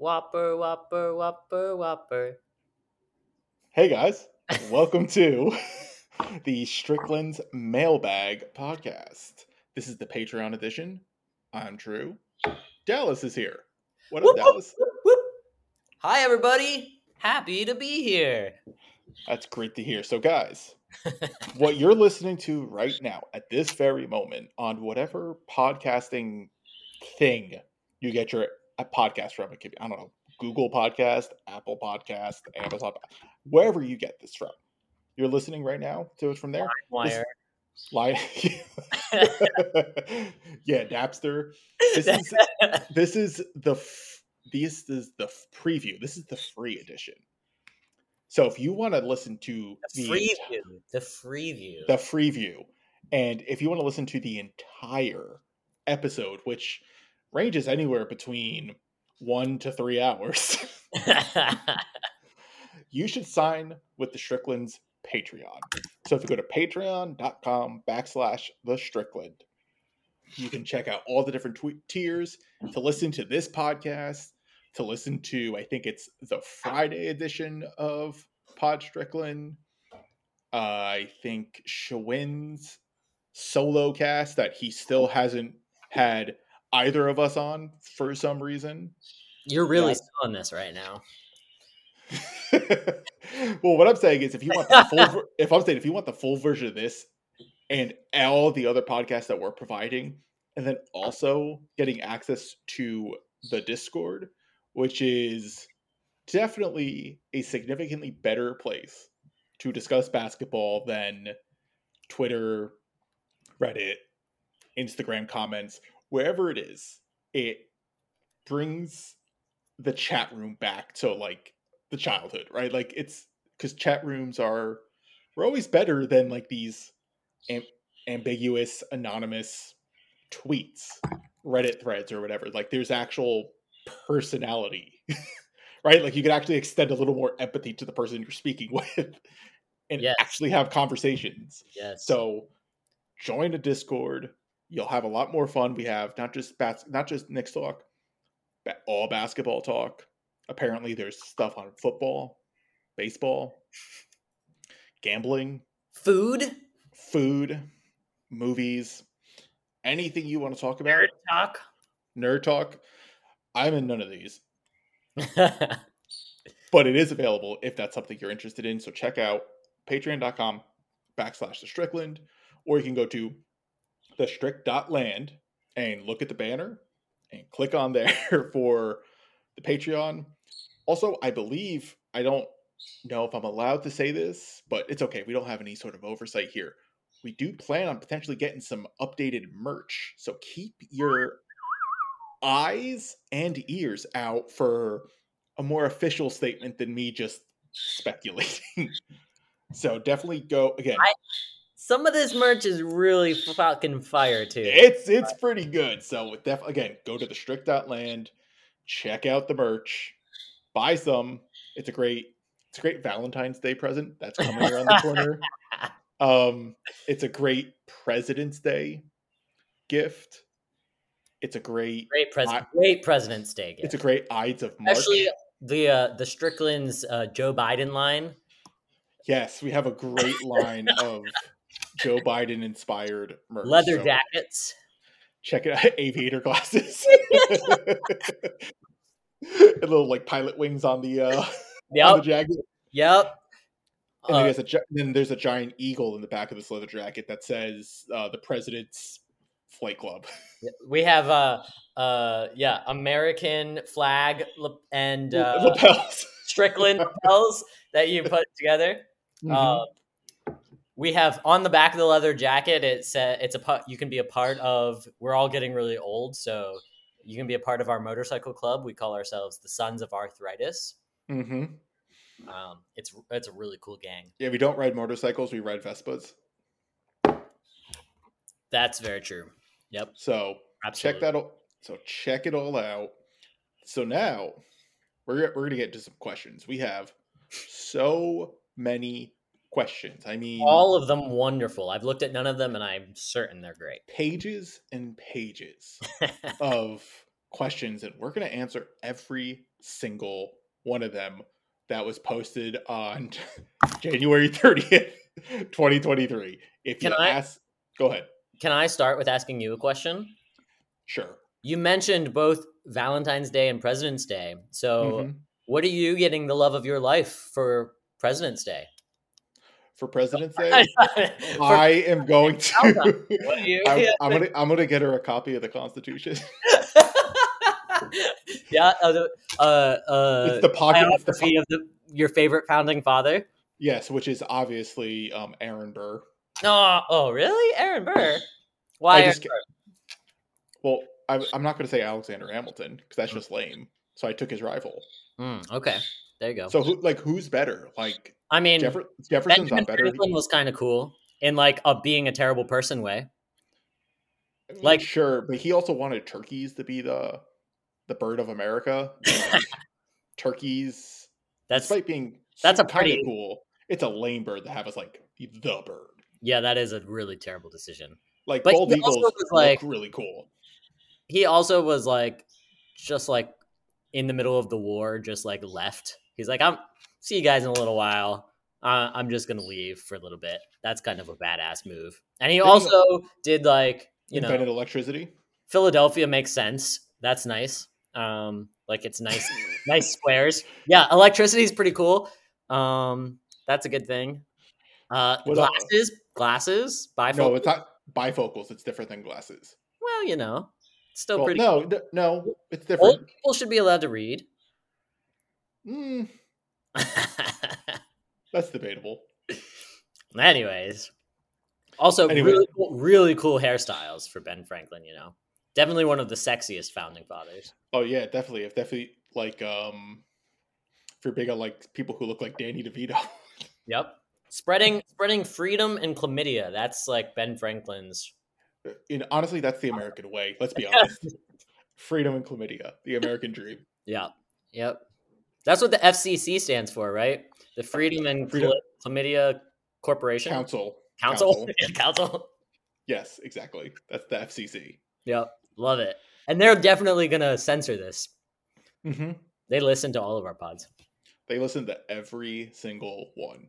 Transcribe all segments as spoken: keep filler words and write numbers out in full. Whopper, whopper, whopper, whopper. Hey guys, welcome to the Strickland's Mailbag Podcast. This is the Patreon edition. I'm Drew. Dallas is here. What up, whoop, Dallas? Whoop, whoop. Hi, everybody. Happy to be here. That's great to hear. So, guys, what you're listening to right now at this very moment on whatever podcasting thing you get your a podcast from, it could be, I don't know, Google Podcast, Apple Podcast, Amazon, wherever you get this from. You're listening right now to it from there? Wire. Line... yeah, Napster. This is this is the this is the preview. This is the free edition. So if you want to listen to the free view, the free view, the free view, and if you want to listen to the entire episode, which ranges anywhere between one to three hours. You should sign with the Strickland's Patreon. So if you go to patreon.com backslash the Strickland, you can check out all the different tweet tiers to listen to this podcast, to listen to, I think it's the Friday edition of Pod Strickland. Uh, I think Shawin's solo cast that he still hasn't had either of us on for some reason. You're really still on this right now. Well, what I'm saying is, if you want the full, ver- if I'm saying if you want the full version of this and all the other podcasts that we're providing, and then also getting access to the Discord, which is definitely a significantly better place to discuss basketball than Twitter, Reddit, Instagram comments. Wherever it is, it brings the chat room back to, like, the childhood, right? Like, it's because chat rooms are were always better than, like, these am- ambiguous, anonymous tweets, Reddit threads or whatever. Like, there's actual personality, right? Like, you can actually extend a little more empathy to the person you're speaking with and yes. actually have conversations. Yes. So join a Discord. You'll have a lot more fun. We have not just bas- not just Knicks talk, but all basketball talk. Apparently, there's stuff on football, baseball, gambling, food, food, movies, anything you want to talk about. Nerd talk. Nerd talk. I'm in none of these, but it is available if that's something you're interested in. So check out patreon.com backslash the Strickland, or you can go to the strict dot land and look at the banner and click on there for the Patreon. Also, I believe, I don't know if I'm allowed to say this, but it's okay. We don't have any sort of oversight here. We do plan on potentially getting some updated merch. So keep your eyes and ears out for a more official statement than me just speculating. So definitely go again. I- Some of this merch is really fucking fire, too. It's it's pretty good. So, def- again, go to the strict dot land, check out the merch, buy some. It's a great it's a great Valentine's Day present that's coming around the corner. Um, it's a great President's Day gift. It's a great great, pres- I- great President's Day gift. It's a great Ides of March. Actually, the uh, the Strickland's uh, Joe Biden line. Yes, we have a great line of Joe Biden inspired merch. Leather so jackets. Check it out. Aviator glasses. A little like pilot wings on the uh yep. on the jacket. Yep. And uh, then, there's a, then there's a giant eagle in the back of this leather jacket that says uh, the president's flight club. We have uh uh yeah American flag and uh, lapels. Strickland lapels that you put together. Mm-hmm. Uh, we have on the back of the leather jacket. It's a, it's a you can be a part of. We're all getting really old, so you can be a part of our motorcycle club. We call ourselves the Sons of Arthritis. Mm-hmm. Um, it's it's a really cool gang. Yeah, we don't ride motorcycles. We ride Vespas. That's very true. Yep. So Absolutely. check that. O- so check it all out. So now we're we're gonna get to some questions. We have so many questions. I mean, all of them wonderful. I've looked at none of them, and I'm certain they're great. Pages and pages of questions, and we're gonna answer every single one of them that was posted on January thirtieth, twenty twenty-three. If Can you I- ask. Go ahead. Can I start with asking you a question? Sure. You mentioned both Valentine's Day and President's Day. So mm-hmm. what are you getting the love of your life for President's Day? For President's Day? for- I am going to... What are you? I, I'm going to I'm gonna get her a copy of the Constitution. yeah. Uh, uh, uh, it's the pocket of, the po- of the, your favorite founding father. Yes, which is obviously um, Aaron Burr. Oh, oh, really? Aaron Burr? Why? Aaron Burr? Well, I, I'm not going to say Alexander Hamilton because that's just lame. So I took his rival. Mm, okay, there you go. So, who, like, who's better? Like, I mean, Jeffer- Jefferson's Benjamin not better. Franklin was kind of cool in like a being a terrible person way. I mean, like, sure, but he also wanted turkeys to be the the bird of America. Like, turkeys. That's despite being that's a pretty cool. It's a lame bird to have as like the bird. Yeah, that is a really terrible decision. Like, but bald eagles look like, really cool. He also was like, just like in the middle of the war, just like left. He's like, I'm see you guys in a little while. Uh, I'm just gonna leave for a little bit. That's kind of a badass move. And he Didn't also he, did like you know electricity. Philadelphia makes sense. That's nice. Um, like it's nice, nice squares. Yeah, electricity is pretty cool. Um, that's a good thing. Uh, what glasses. Else? Glasses? Bifocals? No, it's not bifocals. It's different than glasses. Well, you know, it's still well, pretty. No, cool. d- no, it's different. Old people should be allowed to read. Mm. That's debatable. Anyways, also anyway. really, cool, really cool hairstyles for Ben Franklin. You know, definitely one of the sexiest founding fathers. Oh yeah, definitely. If definitely like um, if you're big on like people who look like Danny DeVito. Yep. Spreading spreading freedom and chlamydia. That's like Ben Franklin's. And honestly, that's the American way. Let's be honest. Freedom and chlamydia. The American dream. Yeah. Yep. That's what the F C C stands for, right? The Freedom and freedom. Chlamydia Corporation. Council. Council? Council. Council. Yes, exactly. That's the F C C. Yep. Love it. And they're definitely going to censor this. Mm-hmm. They listen to all of our pods. They listen to every single one.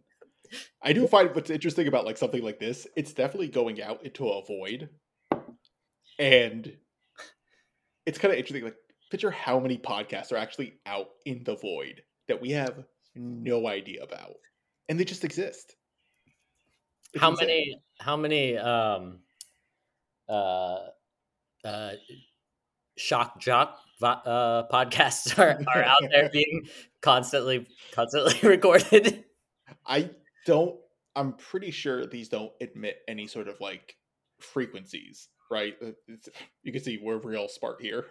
I do find what's interesting about like something like this, it's definitely going out into a void. And it's kind of interesting. Like, picture how many podcasts are actually out in the void that we have no idea about. And they just exist. It's how insane. many, how many, um, uh, uh, shock jock uh, podcasts are, are out there being constantly, constantly recorded? I, Don't I'm pretty sure these don't admit any sort of like frequencies, right? It's, you can see we're real smart here.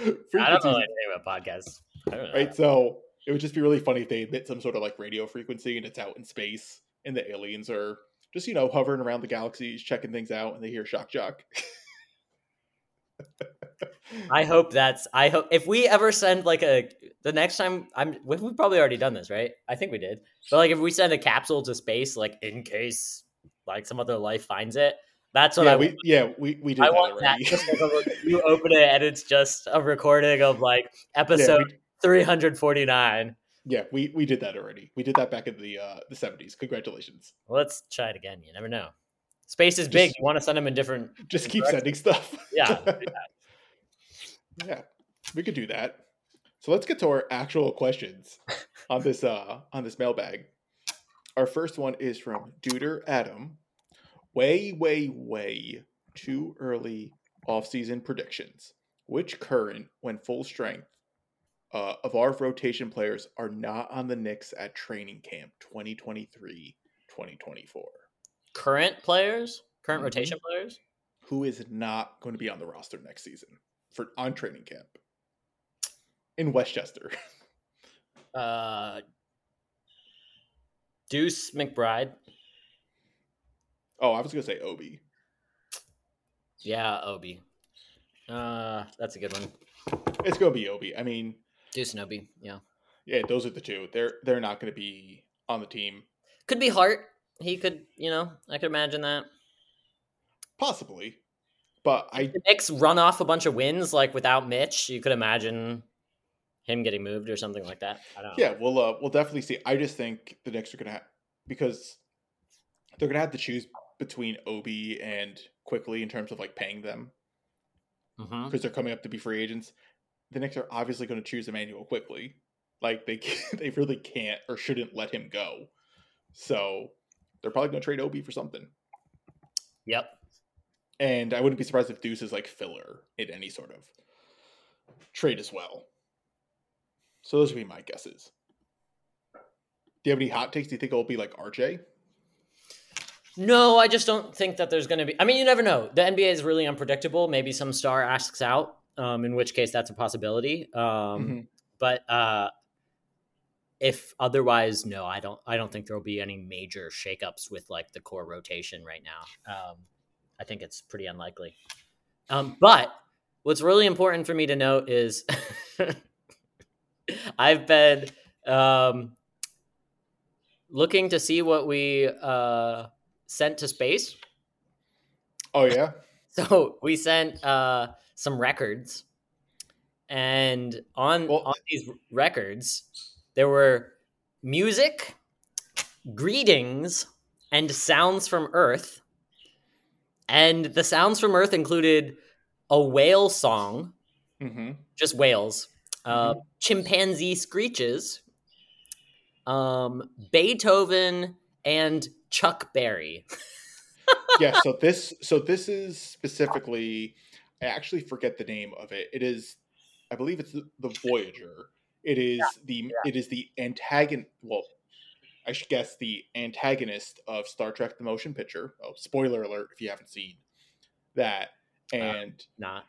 I don't know anything about podcasts, I don't know. Right? So it would just be really funny if they admit some sort of like radio frequency and it's out in space, and the aliens are just you know hovering around the galaxies, checking things out, and they hear shock jock. I hope that's I hope if we ever send like a the next time I'm we've probably already done this, right? I think we did. But like if we send a capsule to space, like in case like some other life finds it, that's what yeah, I we, want. Yeah, we we did I that want already. That. You open it and it's just a recording of like episode yeah, we, three forty-nine. Yeah, we we did that already. We did that back in the uh the seventies. Congratulations. Well, let's try it again. You never know. Space is big. Just, you want to send them in different. Just keep sending stuff. Yeah. Yeah. We could do that. So let's get to our actual questions on this uh, on this mailbag. Our first one is from Duder Adam. Way, way, way too early offseason predictions. Which current, when full strength, uh, of our rotation players are not on the Knicks at training camp twenty twenty-three twenty twenty-four? Current players? Current mm-hmm. rotation players? Who is not going to be on the roster next season for on training camp? In Westchester. uh, Deuce McBride. Oh, I was going to say Obi. Yeah, Obi. Uh, that's a good one. It's going to be Obi. I mean... Deuce and Obi, yeah. Yeah, those are the two. They're they're not going to be on the team. Could be Hart. He could, you know, I could imagine that. Possibly. But I... If the Knicks run off a bunch of wins, like, without Mitch, you could imagine... him getting moved or something like that. I don't know. Yeah, we'll uh, we'll definitely see. I just think the Knicks are gonna have, because they're gonna have to choose between Obi and Quickley in terms of like paying them because mm-hmm. they're coming up to be free agents. The Knicks are obviously going to choose Emmanuel Quickley. Like they they really can't or shouldn't let him go. So they're probably gonna trade Obi for something. Yep. And I wouldn't be surprised if Deuce is like filler in any sort of trade as well. So those would be my guesses. Do you have any hot takes? Do you think it'll be like R J? No, I just don't think that there's going to be... I mean, you never know. The N B A is really unpredictable. Maybe some star asks out, um, in which case that's a possibility. Um, mm-hmm. But uh, if otherwise, no, I don't I don't think there will be any major shakeups with like the core rotation right now. Um, I think it's pretty unlikely. Um, but what's really important for me to note is... I've been um, looking to see what we uh, sent to space. Oh, yeah? So we sent uh, some records. And on, well, on these records, there were music, greetings, and sounds from Earth. And the sounds from Earth included a whale song, mm-hmm. just whales. Uh, mm-hmm. Chimpanzee screeches, um, Beethoven, and Chuck Berry. yeah, so this so this is specifically, I actually forget the name of it. It is, I believe it's the, the Voyager. It is yeah, the yeah. it is the antagon. Well, I should guess the antagonist of Star Trek: The Motion Picture. Oh, spoiler alert! If you haven't seen that, and uh, not.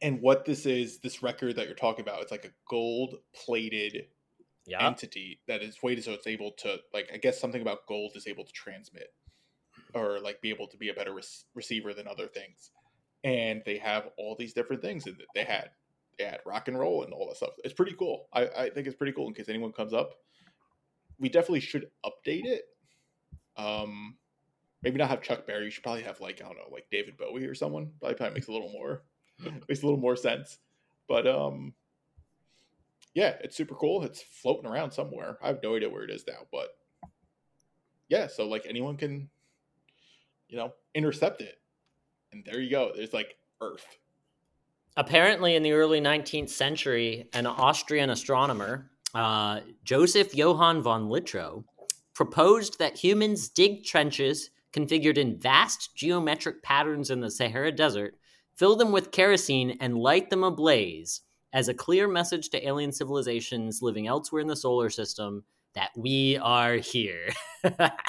And what this is, this record that you're talking about, it's like a gold-plated yep. entity that is weighted so it's able to, like, I guess something about gold is able to transmit or, like, be able to be a better re- receiver than other things. And they have all these different things that they had. They had rock and roll and all that stuff. It's pretty cool. I, I think it's pretty cool in case anyone comes up. We definitely should update it. Um, maybe not have Chuck Berry. You should probably have, like, I don't know, like David Bowie or someone. Probably, probably makes a little more... makes a little more sense, but um, yeah, it's super cool. It's floating around somewhere. I have no idea where it is now, but yeah. So like anyone can, you know, intercept it, and there you go. There's like Earth. Apparently, in the early nineteenth century, an Austrian astronomer, uh, Joseph Johann von Littrow, proposed that humans dig trenches configured in vast geometric patterns in the Sahara Desert. Fill them with kerosene and light them ablaze as a clear message to alien civilizations living elsewhere in the solar system that we are here. I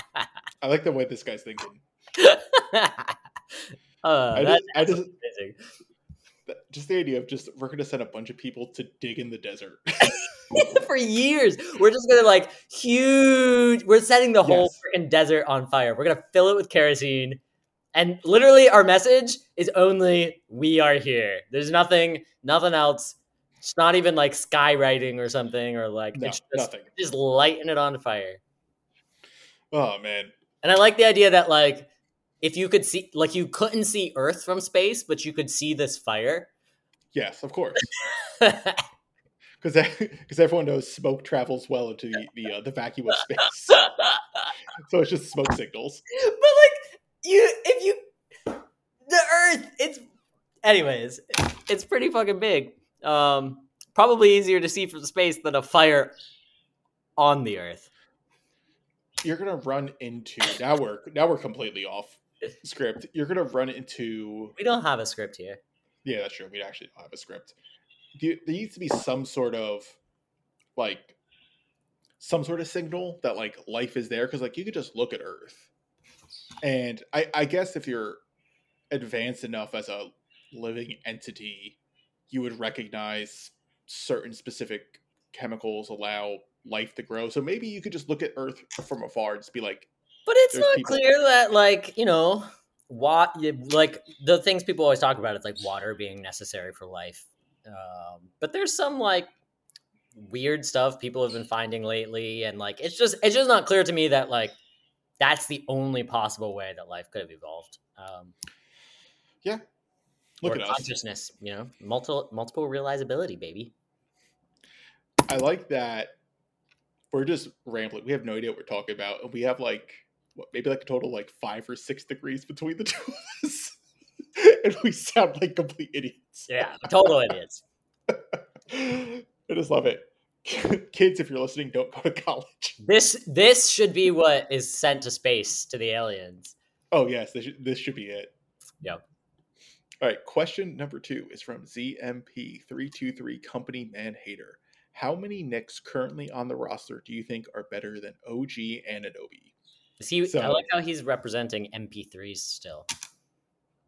like the way this guy's thinking. uh, I just, I just, amazing. Just the idea of just, we're going to send a bunch of people to dig in the desert. For years. We're just going to like huge, we're setting the whole yes. freaking desert on fire. We're going to fill it with kerosene. And literally our message is only, we are here. There's nothing, nothing else. It's not even like skywriting or something or like, no, it's just, just lighting it on fire. Oh man. And I like the idea that like, if you could see, like you couldn't see Earth from space, but you could see this fire. Yes, of course. Because because everyone knows smoke travels well into the, the, uh, the vacuum of space. So it's just smoke signals. But like, you, if you, the Earth, it's, anyways, it's pretty fucking big. Um, probably easier to see from space than a fire on the Earth. You're gonna run into now we're now we're completely off script. You're gonna run into. We don't have a script here. Yeah, that's true. We actually don't have a script. There needs to be some sort of like some sort of signal that like life is there, because like you could just look at Earth, and I, I guess if you're advanced enough as a living entity, you would recognize certain specific chemicals allow life to grow. So maybe you could just look at Earth from afar and just be like, but it's not people- clear that like, you know, what, like the things people always talk about, it's like water being necessary for life. Um, but there's some like weird stuff people have been finding lately. And like, it's just, it's just not clear to me that like, that's the only possible way that life could have evolved. Um, yeah. Look at consciousness, us. You know, multiple, multiple realizability, baby. I like that. We're just rambling. We have no idea what we're talking about. And we have like, what, maybe like a total like five or six degrees between the two of us. And we sound like complete idiots. Yeah, total idiots. I just love it. Kids, if you're listening, don't go to college. This this should be what is sent to space to the aliens. Oh, yes. This should, this should be it. Yep. All right. Question number two is from Z M P three two three Company Man Hater. How many Knicks currently on the roster do you think are better than O G Anunoby? Is he, so, I like how he's representing M P threes still.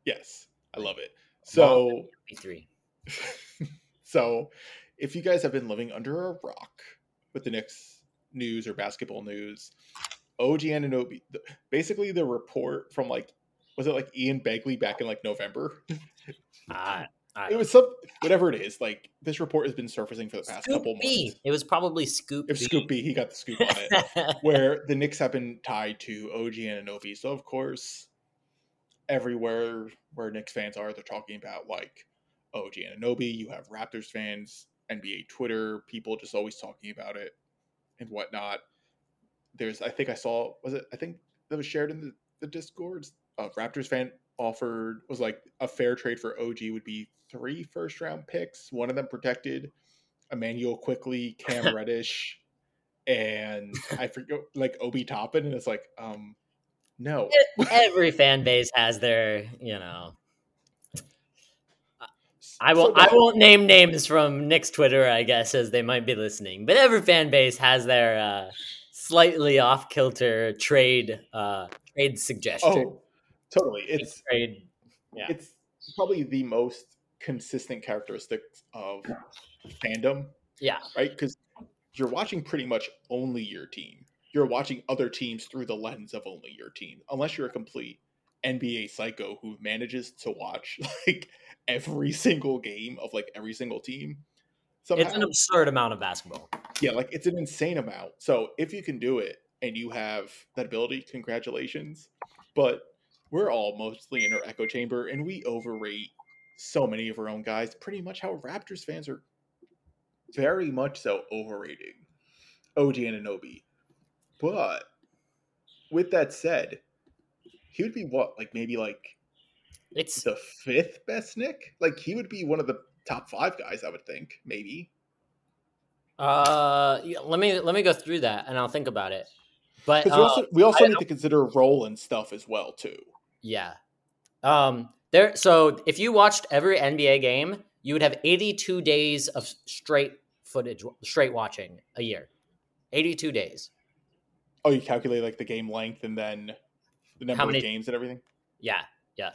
Yes, I love it. So, M P three. So if you guys have been living under a rock with the Knicks news or basketball news, O G Anunoby, basically the report from like, was it like Ian Begley back in like November? Ah. I, it was some whatever it is. Like this report has been surfacing for the past Scoop couple B. months. It was probably Scoop. If Scoop B, he got the scoop on it, where the Knicks have been tied to O G Anunoby. So of course, everywhere where Knicks fans are, they're talking about like O G Anunoby. You have Raptors fans, N B A Twitter people, just always talking about it and whatnot. There's, I think I saw, was it? I think that was shared in the, the Discord. Uh, Raptors fan offered was like a fair trade for O G would be three first round picks, one of them protected, Emmanuel Quickley, Cam Reddish, and I forget like Obi Toppin, and it's like um no. Every fan base has their, you know. I will so I won't name names from Nick's Twitter, I guess, as they might be listening, but every fan base has their uh, slightly off kilter trade uh, trade suggestion. Oh, totally. It's trade. Yeah. It's probably the most consistent characteristics of fandom. Yeah. Right? Because you're watching pretty much only your team. You're watching other teams through the lens of only your team. Unless you're a complete N B A psycho who manages to watch like every single game of like every single team. Somehow, it's an absurd amount of basketball. Yeah, like it's an insane amount. So if you can do it and you have that ability, congratulations. But we're all mostly in our echo chamber and we overrate so many of our own guys, pretty much how Raptors fans are very much so overrating O G Anunoby. But with that said, he would be what, like maybe like it's the fifth best Nick? Like he would be one of the top five guys, I would think, maybe. Uh, yeah, let me let me go through that and I'll think about it. But uh, we also, we also need to consider role and stuff as well, too. Yeah. Um, there. So if you watched every N B A game, you would have eighty-two days of straight footage, straight watching a year. eighty-two days. Oh, you calculate like the game length and then the number many, of games and everything? Yeah, yeah.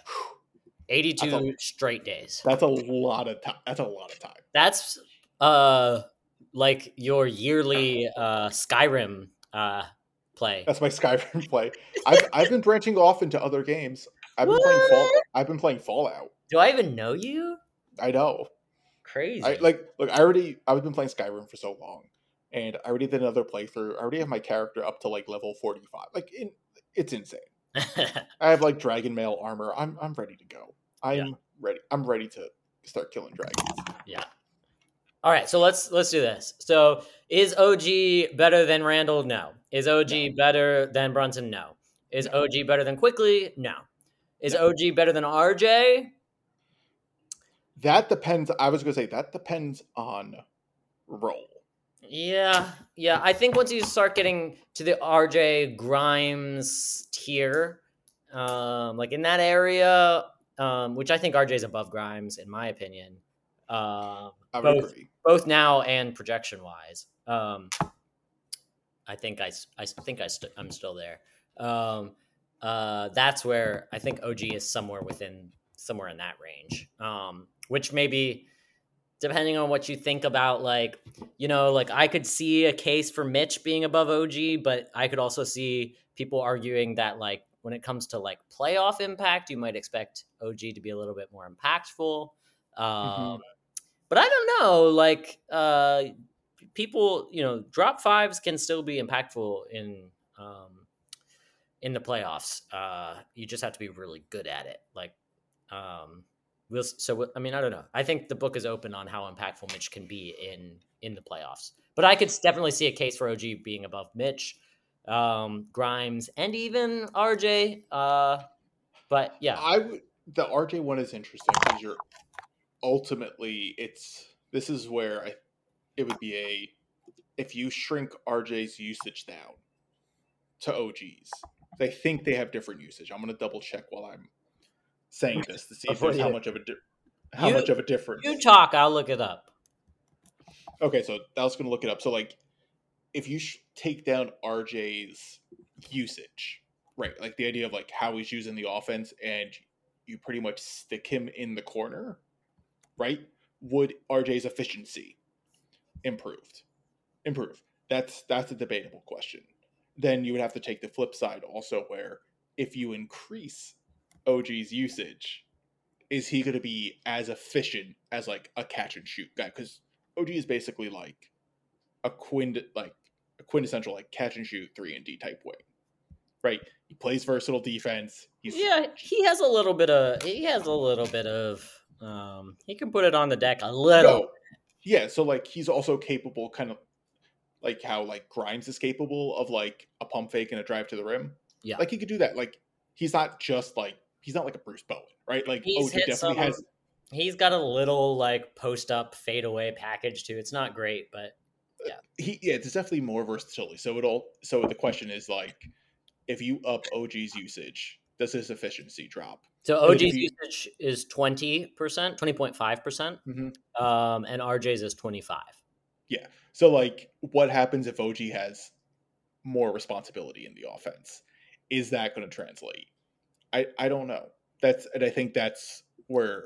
eighty-two a, straight days. That's a lot of time. That's a lot of time. That's uh like your yearly uh, Skyrim uh, play. That's my Skyrim play. I've I've been branching off into other games. I've been, playing Fall, I've been playing Fallout. Do I even know you? I know. Crazy. I, like, look, I already, I've been playing Skyrim for so long, and I already did another playthrough. I already have my character up to like level forty-five. Like, in, it's insane. I have like dragon mail armor. I'm I'm ready to go. I'm yeah. ready. I'm ready to start killing dragons. Yeah. All right. So let's let's do this. So is O G better than Randall? No. Is O G no. better than Brunson? No. Is no. O G better than Quickley? No. Is yeah. O G better than R J? That depends. I was going to say that depends on role. Yeah. Yeah. I think once you start getting to the R J Grimes tier, um, like in that area, um, which I think R J is above Grimes, in my opinion, uh, I would both, agree. both now and projection wise. Um, I think I, I think I st- I'm still there. Um, uh, that's where I think O G is somewhere within somewhere in that range, um, which maybe depending on what you think about, like, you know, like I could see a case for Mitch being above O G, but I could also see people arguing that, like, when it comes to like playoff impact, you might expect O G to be a little bit more impactful. Um, mm-hmm. But I don't know, like, uh, people, you know, drop fives can still be impactful in, um, in the playoffs. Uh, you just have to be really good at it. Like, um, we'll, so, I mean, I don't know. I think the book is open on how impactful Mitch can be in, in the playoffs, but I could definitely see a case for O G being above Mitch, um, Grimes, and even R J. Uh, but yeah, I would, the R J one is interesting because you're ultimately it's, this is where I, it would be a, if you shrink R J's usage down to O G's, they think they have different usage. I'm going to double check while I'm saying this to see if there's how much of a, di- how you, much of a difference. You talk, I'll look it up. Okay. So I was going to look it up. So like if you sh- take down R J's usage, right? Like the idea of like how he's using the offense and you pretty much stick him in the corner, right? Would R J's efficiency improved improved that's that's a debatable question. Then you would have to take the flip side also, where if you increase O G's usage, is he going to be as efficient as like a catch and shoot guy? Because O G is basically like a quint like a quintessential like catch and shoot three and D type wing, right? He plays versatile defense. He's yeah he has a little bit of he has a little bit of um he can put it on the deck a little no. Yeah, so, like, he's also capable, kind of, like, how, like, Grimes is capable of, like, a pump fake and a drive to the rim. Yeah. Like, he could do that. Like, he's not just, like, he's not, like, a Bruce Bowen, right? Like, he's O G definitely some, has... He's got a little, like, post-up, fadeaway package, too. It's not great, but, yeah. He, yeah, it's definitely more versatility. So, it all... So, the question is, like, if you up O G's usage, does his efficiency drop? So O G's you, usage is twenty percent, twenty point five percent, mm-hmm. um, and R J's is twenty-five. Yeah. So, like, what happens if O G has more responsibility in the offense? Is that going to translate? I, I don't know. That's and I think that's where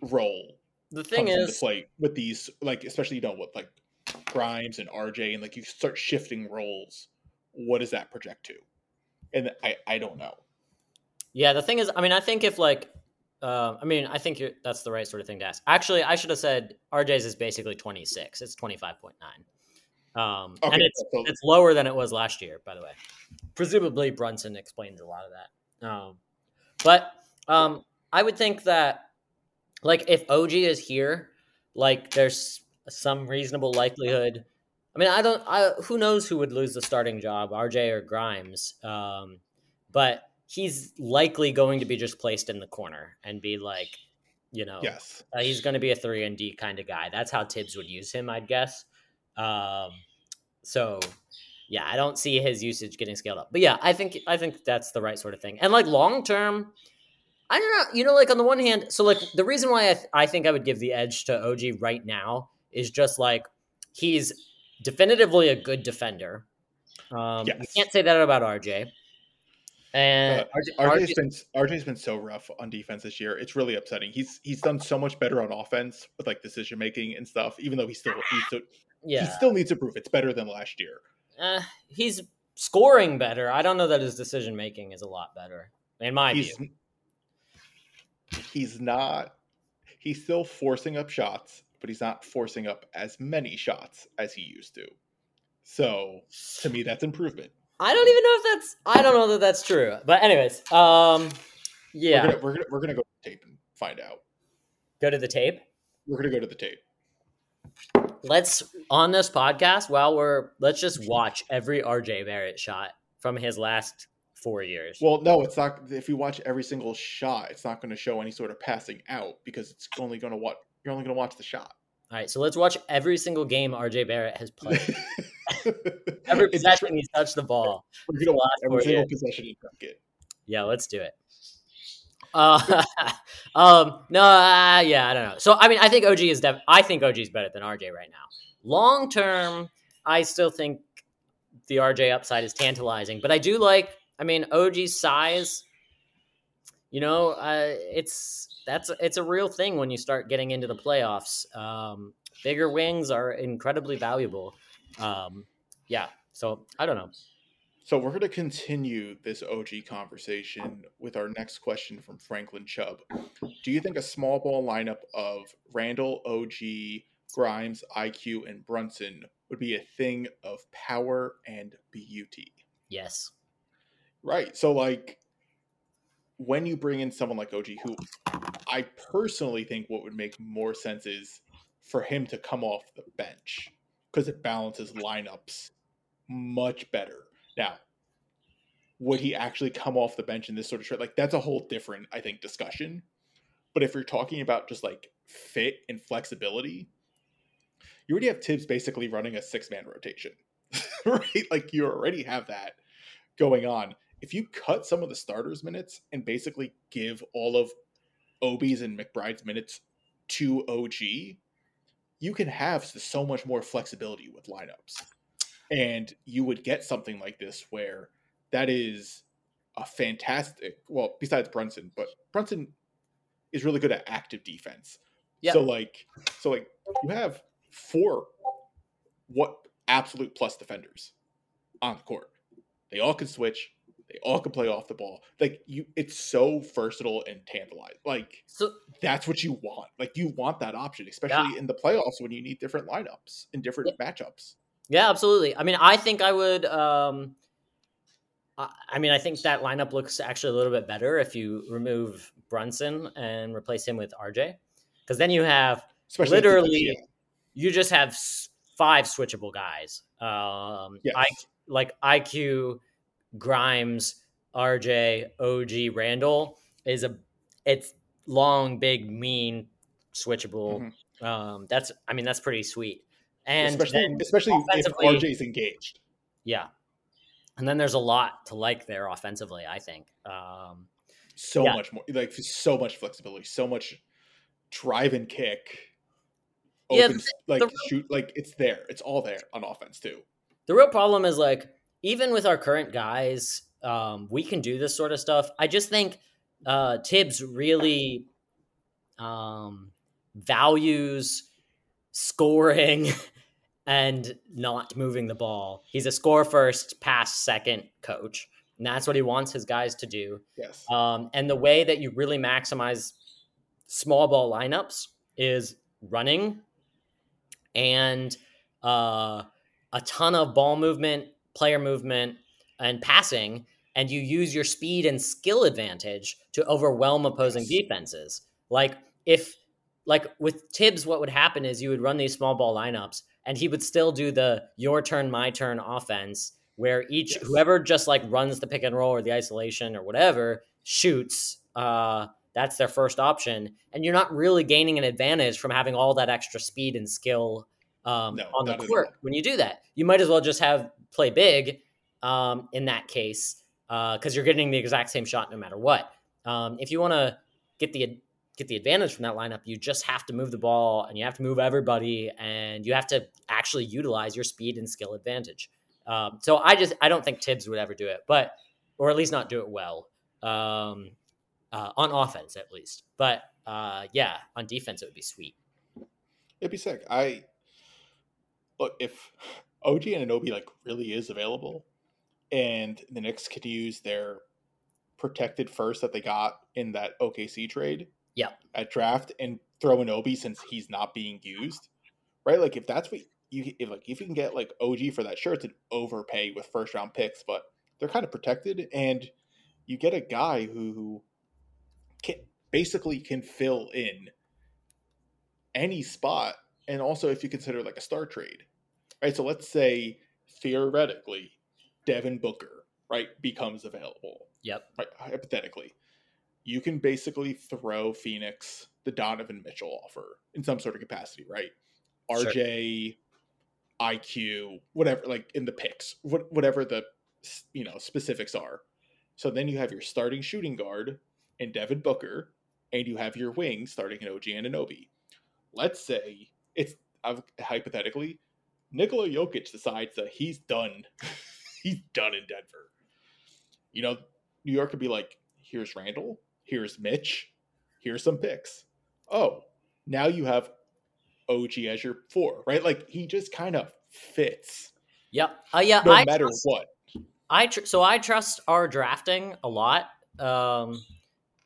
role the thing comes is, into play with these, like, especially, you know, with, like, Grimes and R J, and, like, you start shifting roles. What does that project to? And I, I don't know. Yeah, the thing is, I mean, I think if like, uh, I mean, I think you're, that's the right sort of thing to ask. Actually, I should have said R J's is basically twenty-six. It's twenty-five point nine. Um, okay, and it's so. it's lower than it was last year, by the way. Presumably Brunson explains a lot of that. Um, but um, I would think that like if O G is here, like there's some reasonable likelihood. I mean, I don't, I, who knows who would lose the starting job, R J or Grimes. Um, but he's likely going to be just placed in the corner and be like, you know, yes. uh, he's going to be a three and D kind of guy. That's how Tibbs would use him, I'd guess. Um, so yeah, I don't see his usage getting scaled up, but yeah, I think, I think that's the right sort of thing. And like long-term, I don't know, you know, like on the one hand, so like the reason why I, th- I think I would give the edge to O G right now is just like, he's definitively a good defender. Um, yes. You can't say that about R J. And uh, R J's, R J's been R J's been so rough on defense this year. It's really upsetting. He's he's done so much better on offense with like decision making and stuff. Even though he still needs to, yeah. he still needs to prove it's better than last year. Uh, he's scoring better. I don't know that his decision making is a lot better in my he's, view. He's not. He's still forcing up shots, but he's not forcing up as many shots as he used to. So to me, that's improvement. I don't even know if that's. I don't know that that's true. But anyways, um, yeah, we're gonna, we're gonna we're gonna go to the tape and find out. Go to the tape. We're gonna go to the tape. Let's on this podcast while we're let's just watch every R J Barrett shot from his last four years. Well, no, it's not. If you watch every single shot, it's not going to show any sort of passing out because it's only going to watch. You're only going to watch the shot. All right, so let's watch every single game R J Barrett has played. Every possession he's touched the ball. We're going to watch every single years. possession he took it. Yeah, let's do it. Uh, um, no, uh, yeah, I don't know. So, I mean, I think O G is def- I think O G is better than R J right now. Long term, I still think the R J upside is tantalizing, but I do like. I mean, O G's size. You know, uh, it's that's it's a real thing when you start getting into the playoffs. Um, bigger wings are incredibly valuable. Um, yeah, so I don't know. So we're going to continue this O G conversation with our next question from Franklin Chubb. Do you think a small ball lineup of Randall, O G, Grimes, I Q, and Brunson would be a thing of power and beauty? Yes. Right. So, like, when you bring in someone like O G, who I personally think what would make more sense is for him to come off the bench because it balances lineups much better. Now, would he actually come off the bench in this sort of trade? Like, that's a whole different, I think, discussion. But if you're talking about just, like, fit and flexibility, you already have Tibbs basically running a six-man rotation, right? Like, you already have that going on. If you cut some of the starters' minutes and basically give all of Obi's and McBride's minutes to O G, you can have so much more flexibility with lineups. And you would get something like this where that is a fantastic, well, besides Brunson, but Brunson is really good at active defense. Yeah. So like, so like you have four what absolute plus defenders on the court. They all can switch. They all can play off the ball. Like you, it's so versatile and tantalizing. Like so, that's what you want. Like you want that option, especially yeah. in the playoffs when you need different lineups and different yeah. matchups. Yeah, absolutely. I mean, I think I would. Um, I, I mean, I think that lineup looks actually a little bit better if you remove Brunson and replace him with R J, because then you have Especially literally, like, yeah. you just have five switchable guys. Um, yes. I like I Q, Grimes, R J, O G, Randall is a it's long, big, mean, switchable. Mm-hmm. Um, that's I mean, that's pretty sweet. And especially, especially if R J's engaged. Yeah. And then there's a lot to like there offensively, I think. Um, so yeah. much more, like so much flexibility, so much drive and kick. Open, yeah, the, like the, shoot, like it's there. It's all there on offense too. The real problem is like, even with our current guys, um, we can do this sort of stuff. I just think uh, Tibbs really um, values scoring and not moving the ball. He's a score first, pass second coach. And that's what he wants his guys to do. Yes. Um, and the way that you really maximize small ball lineups is running and uh, a ton of ball movement, player movement, and passing. And you use your speed and skill advantage to overwhelm opposing yes. defenses. Like if... Like with Tibbs, what would happen is you would run these small ball lineups and he would still do the your turn, my turn offense where each yes. whoever just like runs the pick and roll or the isolation or whatever shoots. Uh, that's their first option. And you're not really gaining an advantage from having all that extra speed and skill um, no, on the court. When you do that, you might as well just have play big um, in that case because uh, you're getting the exact same shot no matter what. Um, if you want to get the get the advantage from that lineup, you just have to move the ball and you have to move everybody and you have to actually utilize your speed and skill advantage. Um, so I just, I don't think Tibbs would ever do it, but, or at least not do it well um, uh, on offense at least, but uh, yeah, on defense, it would be sweet. It'd be sick. I look, if O G Anunoby like really is available and the Knicks could use their protected first that they got in that O K C trade, yeah, at draft and throw in Obi since he's not being used, right? Like if that's what you if like if you can get like O G for that, sure it's an overpay with first round picks, but they're kind of protected, and you get a guy who can basically can fill in any spot, and also if you consider like a star trade, right? So let's say theoretically Devin Booker right, becomes available. Yep. Right, hypothetically, you can basically throw Phoenix the Donovan Mitchell offer in some sort of capacity, right? R J, sure. I Q, whatever, like in the picks, what, whatever the, you know, specifics are. So then you have your starting shooting guard in Devin Booker, and you have your wing starting in O G Anunoby. Let's say it's I've, hypothetically Nikola Jokic decides that he's done. He's done in Denver. You know, New York could be like, here's Randall, here's Mitch, here's some picks. Oh, now you have O G as your four, right? Like, he just kind of fits. Yep. Uh, yeah. No I matter trust, what. I tr- so I trust our drafting a lot. Um,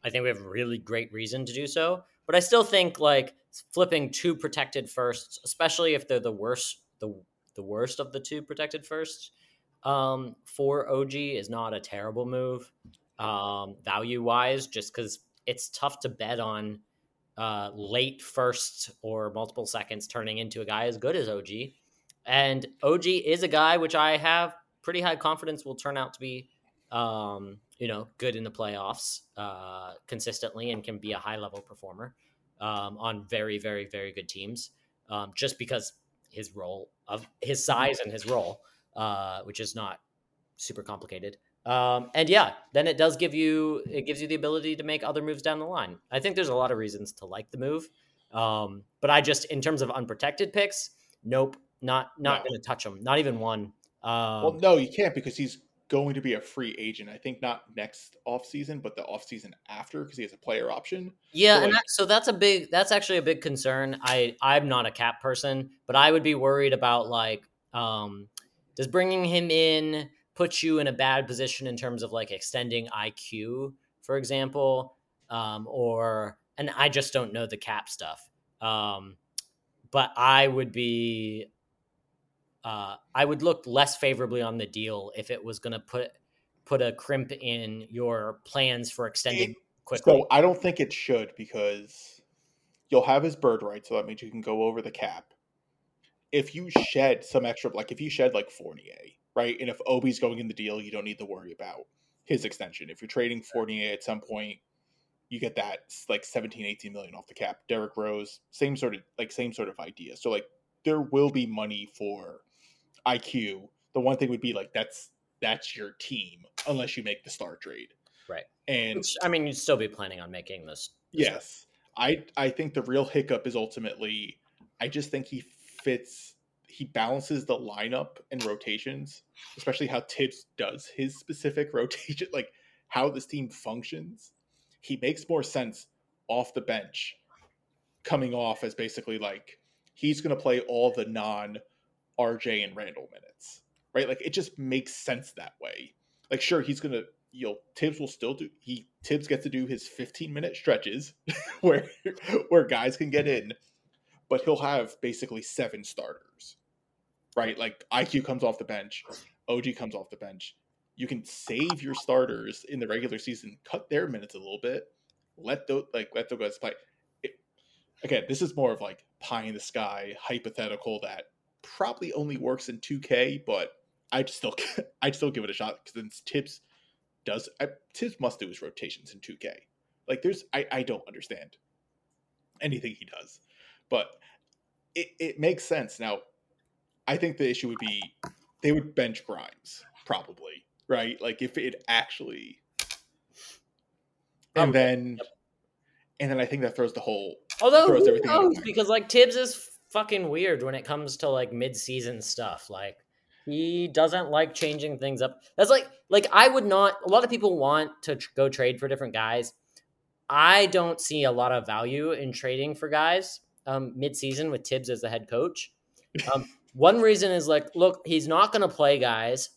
I think we have really great reason to do so. But I still think, like, flipping two protected firsts, especially if they're the worst, the the worst of the two protected firsts, um, for O G is not a terrible move, um, value-wise, just because it's tough to bet on uh, late firsts or multiple seconds turning into a guy as good as O G. And O G is a guy which I have pretty high confidence will turn out to be, um, you know, good in the playoffs uh, consistently and can be a high-level performer um, on very, very, very good teams, um, just because his role, of his size and his role, uh, which is not super complicated. Um, and yeah, then it does give you, it gives you the ability to make other moves down the line. I think there's a lot of reasons to like the move. Um, but I just, in terms of unprotected picks, nope, not, not no. going to touch him. Not even one. Um, well, no, you can't, because he's going to be a free agent. I think not next off season, but the off season after, because he has a player option. Yeah. So, and like, that, so that's a big, that's actually a big concern. I, I'm not a cap person, but I would be worried about, like, um, does bringing him in put you in a bad position in terms of, like, extending I Q, for example, um, or, and I just don't know the cap stuff. Um, but I would be, uh, I would look less favorably on the deal if it was going to put, put a crimp in your plans for extending it, quickly. So I don't think it should, because you'll have his bird right. So that means you can go over the cap. If you shed some extra, like if you shed like Fournier, right? And if Obi's going in the deal, you don't need to worry about his extension. If you're trading Fournier at some point, you get that like seventeen, eighteen million off the cap. Derrick Rose, same sort of like same sort of idea. So like there will be money for I Q. The one thing would be like, that's, that's your team unless you make the star trade. Right. And which, I mean, you'd still be planning on making this. this yes. Trade. I, I think the real hiccup is ultimately, I just think he fits, he balances the lineup and rotations, especially how Tibbs does his specific rotation, like how this team functions. He makes more sense off the bench, coming off as basically like he's going to play all the non R J and Randall minutes, right? Like it just makes sense that way. Like, sure, he's going to, you know, Tibbs will still do, he Tibbs gets to do his fifteen minute stretches where, where guys can get in, but he'll have basically seven starters, right? Like I Q comes off the bench, O G comes off the bench. You can save your starters in the regular season, cut their minutes a little bit, let those like let those guys play. It, again, this is more of like pie in the sky hypothetical that probably only works in two K, but I'd still I'd still give it a shot, because then Tibbs does I, Tibbs must do his rotations in two K. Like there's I I don't understand anything he does. But it, it makes sense. Now, I think the issue would be they would bench Grimes, probably, right? Like if it actually, and um, then, yep. and then I think that throws the whole. Although throws who knows? Because like Tibbs is fucking weird when it comes to like mid-season stuff. Like he doesn't like changing things up. That's like like I would not. A lot of people want to tr- go trade for different guys. I don't see a lot of value in trading for guys. Um, mid-season with Tibbs as the head coach. Um, one reason is like, look, he's not going to play guys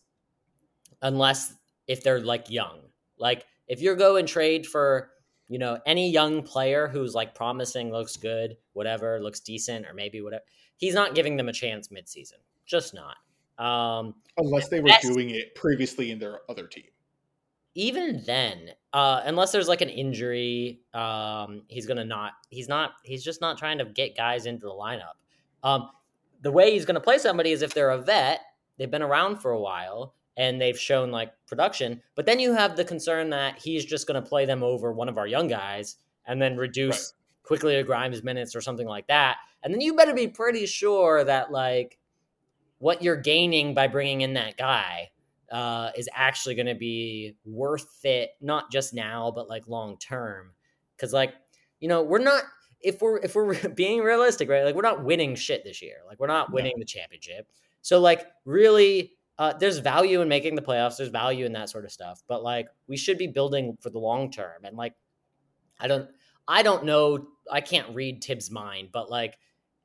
unless if they're like young. Like if you go and trade for, you know, any young player who's like promising, looks good, whatever, looks decent, or maybe whatever, he's not giving them a chance mid-season. Just not. Um, unless they were best, doing it previously in their other team. Even then, uh, unless there's like an injury, um, he's going to not, he's not, he's just not trying to get guys into the lineup. Um, the way he's going to play somebody is if they're a vet, they've been around for a while, and they've shown like production, but then you have the concern that he's just going to play them over one of our young guys and then reduce right. Quickly or Grimes minutes or something like that. And then you better be pretty sure that like what you're gaining by bringing in that guy uh, is actually going to be worth it. Not just now, but like long-term. Cause like, you know, we're not, if we're, if we're being realistic, right? Like we're not winning shit this year. Like we're not winning no. the championship. So like really, Uh, there's value in making the playoffs. There's value in that sort of stuff. But like, we should be building for the long term. And like, I don't, I don't know. I can't read Tibbs' mind. But like,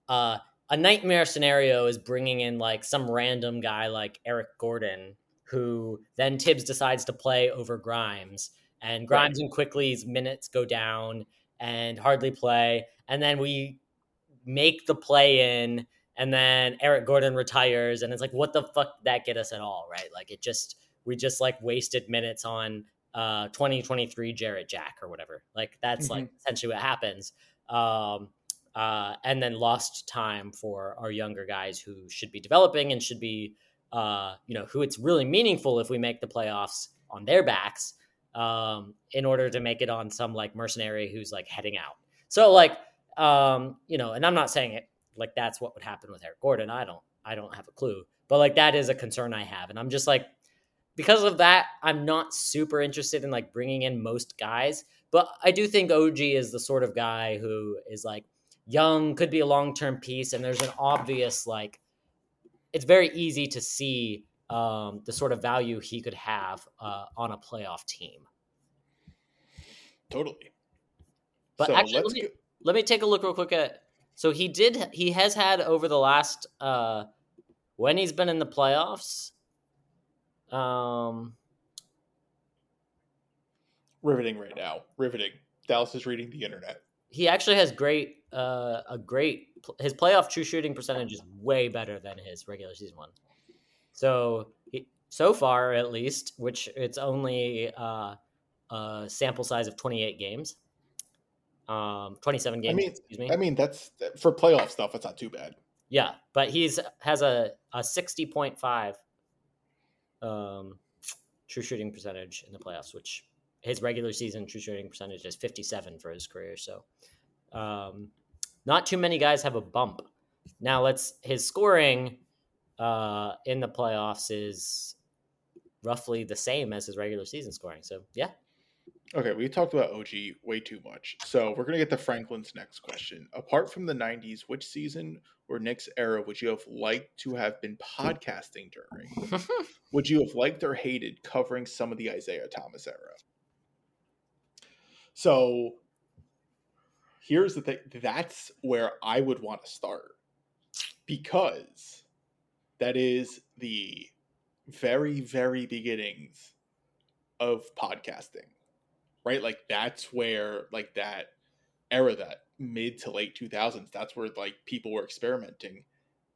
uh, a nightmare scenario is bringing in like some random guy like Eric Gordon, who then Tibbs decides to play over Grimes, and Grimes right. and Quickley's minutes go down and hardly play, and then we make the play in. And then Eric Gordon retires, and it's like, what the fuck did that get us at all, right? Like, it just, we just, like, wasted minutes on uh, twenty twenty-three Jarrett Jack or whatever. Like, that's, mm-hmm. like, essentially what happens. Um, uh, and then lost time for our younger guys who should be developing and should be, uh, you know, who it's really meaningful if we make the playoffs on their backs um, in order to make it on some, like, mercenary who's, like, heading out. So, like, um, you know, and I'm not saying it, like that's what would happen with Eric Gordon. I don't, I don't have a clue, but like, that is a concern I have. And I'm just like, because of that, I'm not super interested in like bringing in most guys, but I do think O G is the sort of guy who is like young, could be a long-term piece. And there's an obvious, like, it's very easy to see um, the sort of value he could have uh, on a playoff team. Totally. But so actually, let's let, me, let me take a look real quick at, So he did. He has had over the last uh, when he's been in the playoffs. Um, riveting right now, riveting. Dallas is reading the internet. He actually has great, uh, a great. His playoff true shooting percentage is way better than his regular season one. So he, so far, at least, which it's only uh, a sample size of twenty-eight games. Um, twenty-seven games. I mean, excuse me. I mean, that's for playoff stuff. It's not too bad. Yeah, but he's has a a sixty point five um, true shooting percentage in the playoffs, which his regular season true shooting percentage is fifty-seven for his career. So, um, not too many guys have a bump. Now, let's his scoring uh, in the playoffs is roughly the same as his regular season scoring. So, yeah. Okay, we talked about O G way too much, so we're going to get to Franklin's next question. Apart from the nineties, which season or Knicks era would you have liked to have been podcasting during? Would you have liked or hated covering some of the Isaiah Thomas era? So here's the thing. That's where I would want to start, because that is the very, very beginnings of podcasting. Right, like that's where, like that era, that mid to late two thousands, that's where like people were experimenting,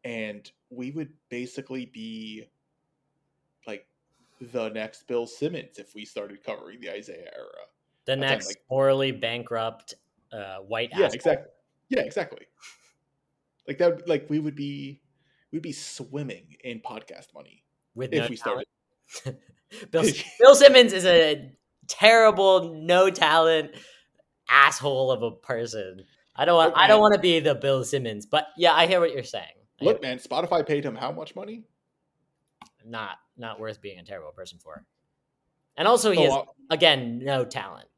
and we would basically be like the next Bill Simmons if we started covering the Isaiah era. The that's next like, morally bankrupt uh, white. Yeah, asshole. exactly. Yeah, exactly. Like that. Would, like we would be, we'd be swimming in podcast money with if no we talent. started. Bill, Bill Simmons is a. terrible, no talent asshole of a person. I don't want. Look, I don't want to be the Bill Simmons, but yeah, I hear what you're saying. I Look, man, Spotify paid him how much money? Not, not worth being a terrible person for. And also, so, he has uh, again no talent.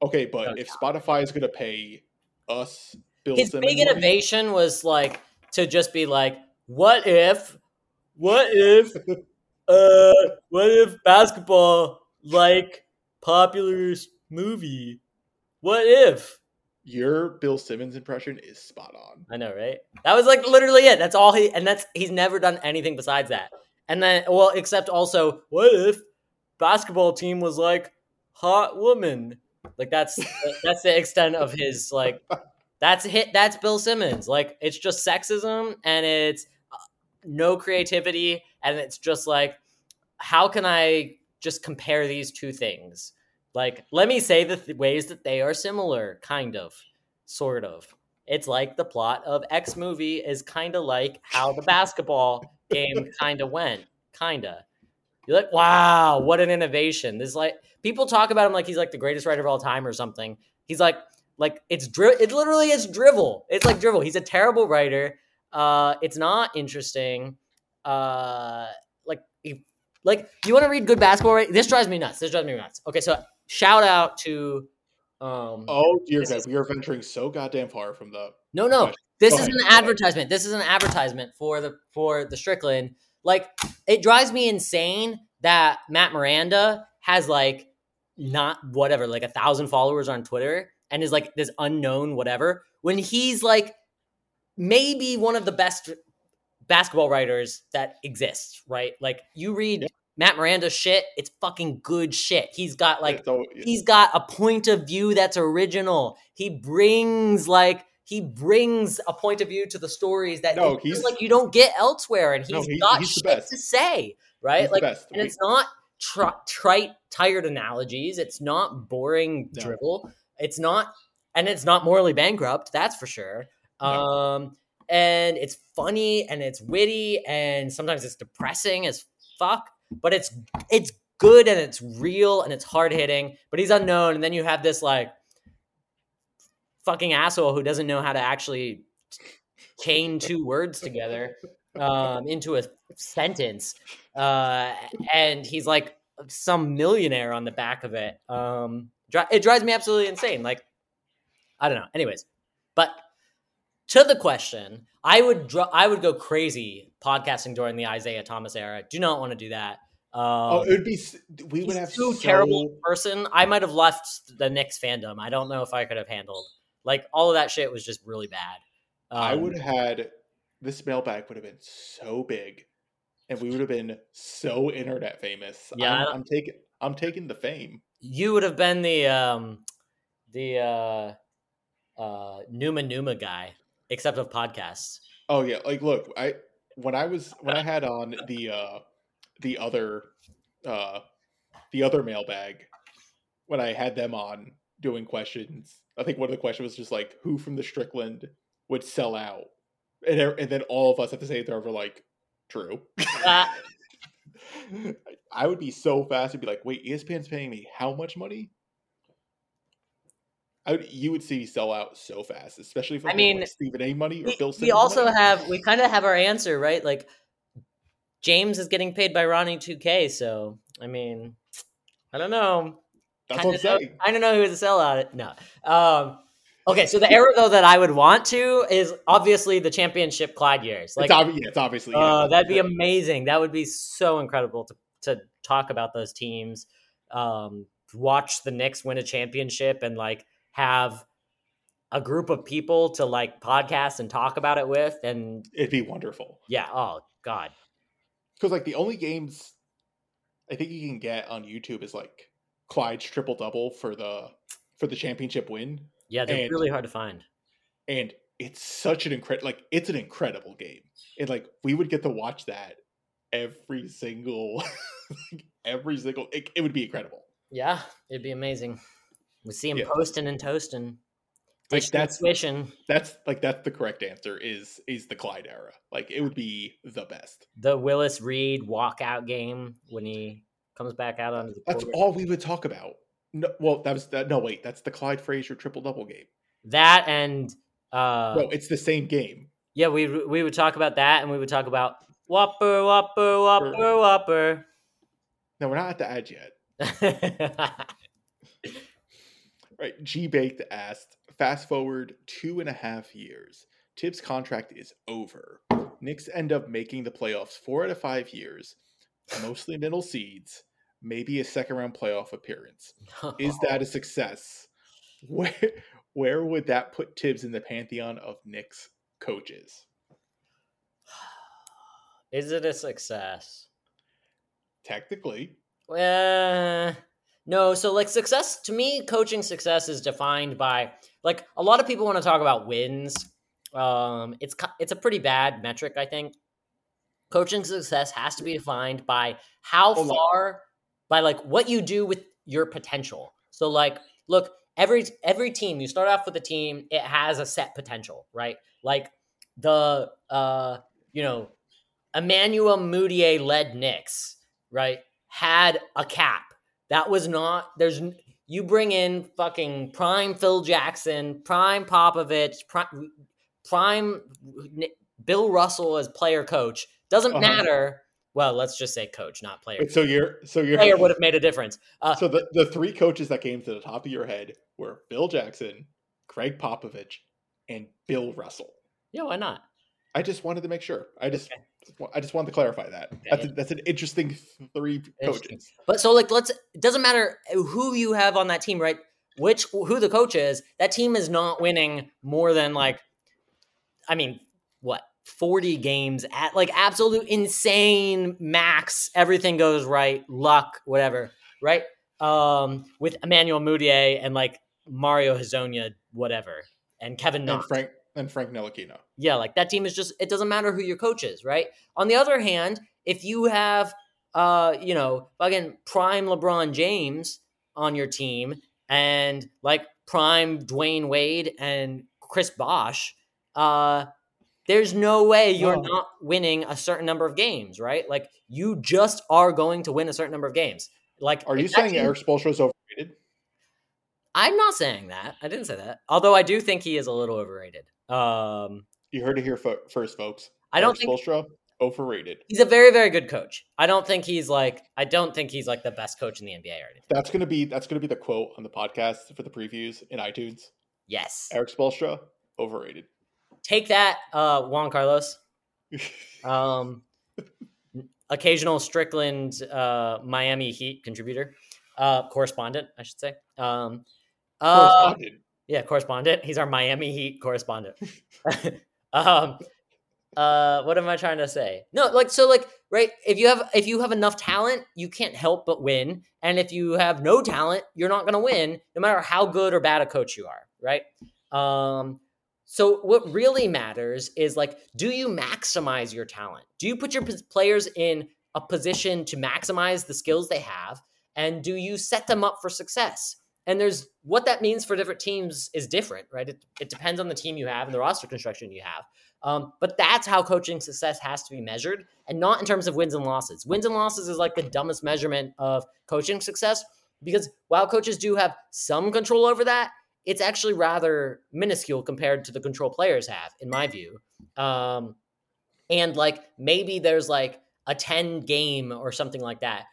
Okay, but no if talent. Spotify is going to pay us, Bill his Simmons big money? Innovation was like to just be like, what if, what if, uh, what if basketball like. Popular movie. What if your Bill Simmons impression is spot on? I know, right? That was like literally it. That's all he, and that's he's never done anything besides that. And then, well, except also, what if basketball team was like hot woman? Like that's that's the extent of his like. That's hit. That's Bill Simmons. Like it's just sexism and it's no creativity and it's just like, how can I? Just compare these two things. Like, let me say the th- ways that they are similar, kind of, sort of. It's like the plot of X movie is kind of like how the basketball game kind of went, kind of. You're like, wow, what an innovation. This is like, people talk about him like he's like the greatest writer of all time or something. He's like, like it's dri- it literally is drivel. It's like drivel. He's a terrible writer. Uh, it's not interesting. Uh, like, he, like you want to read good basketball, right? This drives me nuts. This drives me nuts. Okay, so shout out to. Um, oh dear God, is, we are venturing so goddamn far from the. No, no, question. This is an advertisement. This is an advertisement for the for the Strickland. Like, it drives me insane that Matt Miranda has like not whatever, like a thousand followers on Twitter and is like this unknown whatever when he's like maybe one of the best basketball writers that exists, right? Like, you read yeah. Matt Miranda shit, it's fucking good shit. He's got like yeah, so, yeah. he's got a point of view that's original. He brings like He brings a point of view to the stories that no, he's, like you don't get elsewhere, and he's no, he, got he's shit to say, right? He's like, and we, it's not tr- trite, tired analogies. It's not boring no. dribble. It's not, and it's not morally bankrupt. That's for sure. No. Um, and it's funny, and it's witty, and sometimes it's depressing as fuck. But it's it's good, and it's real, and it's hard hitting. But he's unknown, and then you have this like. Fucking asshole who doesn't know how to actually chain two words together um, into a sentence. Uh, and he's like some millionaire on the back of it. Um, dri- it drives me absolutely insane. Like, I don't know. Anyways, but to the question, I would, dr- I would go crazy podcasting during the Isaiah Thomas era. Do not want to do that. Um, oh, it would be. We would have too so... terrible person. I might have left the Knicks fandom. I don't know if I could have handled. Like, all of that shit was just really bad. Um, I would have had, this mailbag would have been so big, and we would have been so internet famous. Yeah, I'm, I'm taking, I'm taking the fame. You would have been the, um, the uh, uh, Numa Numa guy, except of podcasts. Oh yeah, like look, I when I was when I had on the uh, the other uh, the other mailbag when I had them on doing questions. I think one of the questions was just like, who from the Strickland would sell out? And, and then all of us at the same time were like, true. Uh, I would be so fast to be like, wait, E S P N's paying me how much money? I would, you would see me sell out so fast, especially for I mean, like Stephen A. money or we, Bill Simmons. We also money. have, we kind of have our answer, right? Like, James is getting paid by Ronnie two K. So, I mean, I don't know. That's kind what I'm saying. I don't know who was a sellout. No. Um, okay, so the era, though, that I would want to is obviously the championship Clyde years. Like, it's ob- yeah, it's obviously. Yeah, uh, that'd be amazing. That would be so incredible to, to talk about those teams, um, watch the Knicks win a championship, and, like, have a group of people to, like, podcast and talk about it with. And it'd be wonderful. Yeah. Oh, God. Because, like, the only games I think you can get on YouTube is, like, Clyde's triple double for the for the championship win. Yeah, they're and, really hard to find, and it's such an incredible like it's an incredible game, and like we would get to watch that every single, like, every single. It, it would be incredible. Yeah, it'd be amazing. We see him yeah. posting and toasting, like that's swishing. That's like that's the correct answer is is the Clyde era. Like it would be the best. The Willis Reed walkout game when he. Comes back out onto the court. That's all we would talk about. No, well, that was that. No, wait, that's the Clyde Frazier triple double game. That and uh, no, it's the same game. Yeah, we we would talk about that, and we would talk about whopper, whopper, whopper, whopper. No, we're not at the ad yet. Right, G Baked asked. Fast forward two and a half years. Tibbs' contract is over. Knicks end up making the playoffs four out of five years. Mostly middle seeds, maybe a second round playoff appearance. Is that a success? Where where would that put Tibbs in the pantheon of Knicks coaches? Is it a success? Technically. Well, uh, no. So like success to me, coaching success is defined by like a lot of people want to talk about wins. Um, it's it's a pretty bad metric, I think. Coaching success has to be defined by how far, by like what you do with your potential. So like, look, every, every team, you start off with a team, it has a set potential, right? Like the, uh, you know, Emmanuel Mudiay led Knicks, right? had a cap. That was not, there's, you bring in fucking prime Phil Jackson, prime Popovich, prime, prime Bill Russell as player coach. Doesn't uh-huh. matter. Well, let's just say coach, not player. Wait, so your so your player would have made a difference. Uh, so the, the three coaches that came to the top of your head were Bill Jackson, Greg Popovich, and Bill Russell. Yeah, why not? I just wanted to make sure. I just okay. I just wanted to clarify that. Okay. That's a, that's an interesting three interesting. coaches. But so like let's it doesn't matter who you have on that team, right? Which who the coach is, that team is not winning more than like I mean, what? forty games at like absolute insane max. Everything goes right. Luck, whatever. Right. Um, with Emmanuel Mudiay and like Mario Hezonja, whatever. And Kevin Knox. And Frank, and Frank Ntilikina. Yeah. Like that team is just, it doesn't matter who your coach is. Right. On the other hand, if you have, uh, you know, fucking prime LeBron James on your team and like prime Dwayne Wade and Chris Bosh, uh, there's no way you're well, not winning a certain number of games, right? Like, you just are going to win a certain number of games. Like, are you saying team, Eric Spoelstra is overrated? I'm not saying that. I didn't say that. Although I do think he is a little overrated. Um, you heard it here fo- first, folks. I don't Eric think Spoelstra overrated. He's a very, very good coach. I don't think he's like. I don't think he's like the best coach in the N B A or anything. That's gonna be that's gonna be the quote on the podcast for the previews in iTunes. Yes, Eric Spoelstra overrated. Take that, uh, Juan Carlos. Um, occasional Strickland, uh, Miami Heat contributor, uh, correspondent, I should say. Um, uh, correspondent. Yeah, correspondent. He's our Miami Heat correspondent. um, uh, what am I trying to say? No, like so, like right. If you have if you have enough talent, you can't help but win. And if you have no talent, you're not going to win, no matter how good or bad a coach you are, right? Um. So what really matters is like, do you maximize your talent? Do you put your players in a position to maximize the skills they have? And do you set them up for success? And there's what that means for different teams is different, right? It, it depends on the team you have and the roster construction you have. Um, but that's how coaching success has to be measured, and not in terms of wins and losses. Wins and losses is like the dumbest measurement of coaching success, because while coaches do have some control over that, it's actually rather minuscule compared to the control players have, in my view. Um, and like, maybe there's like a ten game or something like that.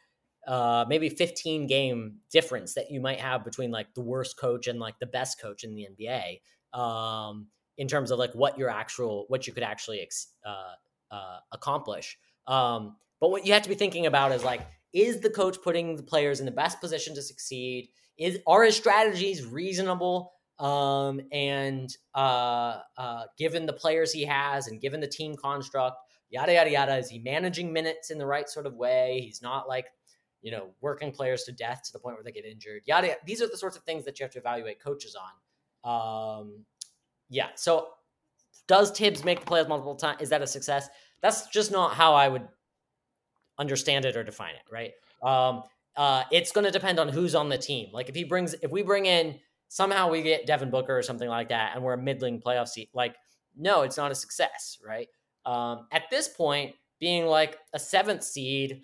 Uh, maybe fifteen game difference that you might have between like the worst coach and like the best coach in the N B A, um, in terms of like what your actual, what you could actually, ex- uh, uh, accomplish. Um, but what you have to be thinking about is like, is the coach putting the players in the best position to succeed? Is, are his strategies reasonable? Um, and uh, uh, given the players he has and given the team construct, yada, yada, yada, is he managing minutes in the right sort of way? He's not like, you know, working players to death to the point where they get injured. Yada, yada. These are the sorts of things that you have to evaluate coaches on. Um, yeah. So does Tibbs make the playoffs multiple times? Is that a success? That's just not how I would understand it or define it. Right. Um, Uh, it's going to depend on who's on the team. Like if he brings, if we bring in somehow we get Devin Booker or something like that, and we're a middling playoff seat, like no, it's not a success, right? Um, at this point, being like a seventh seed,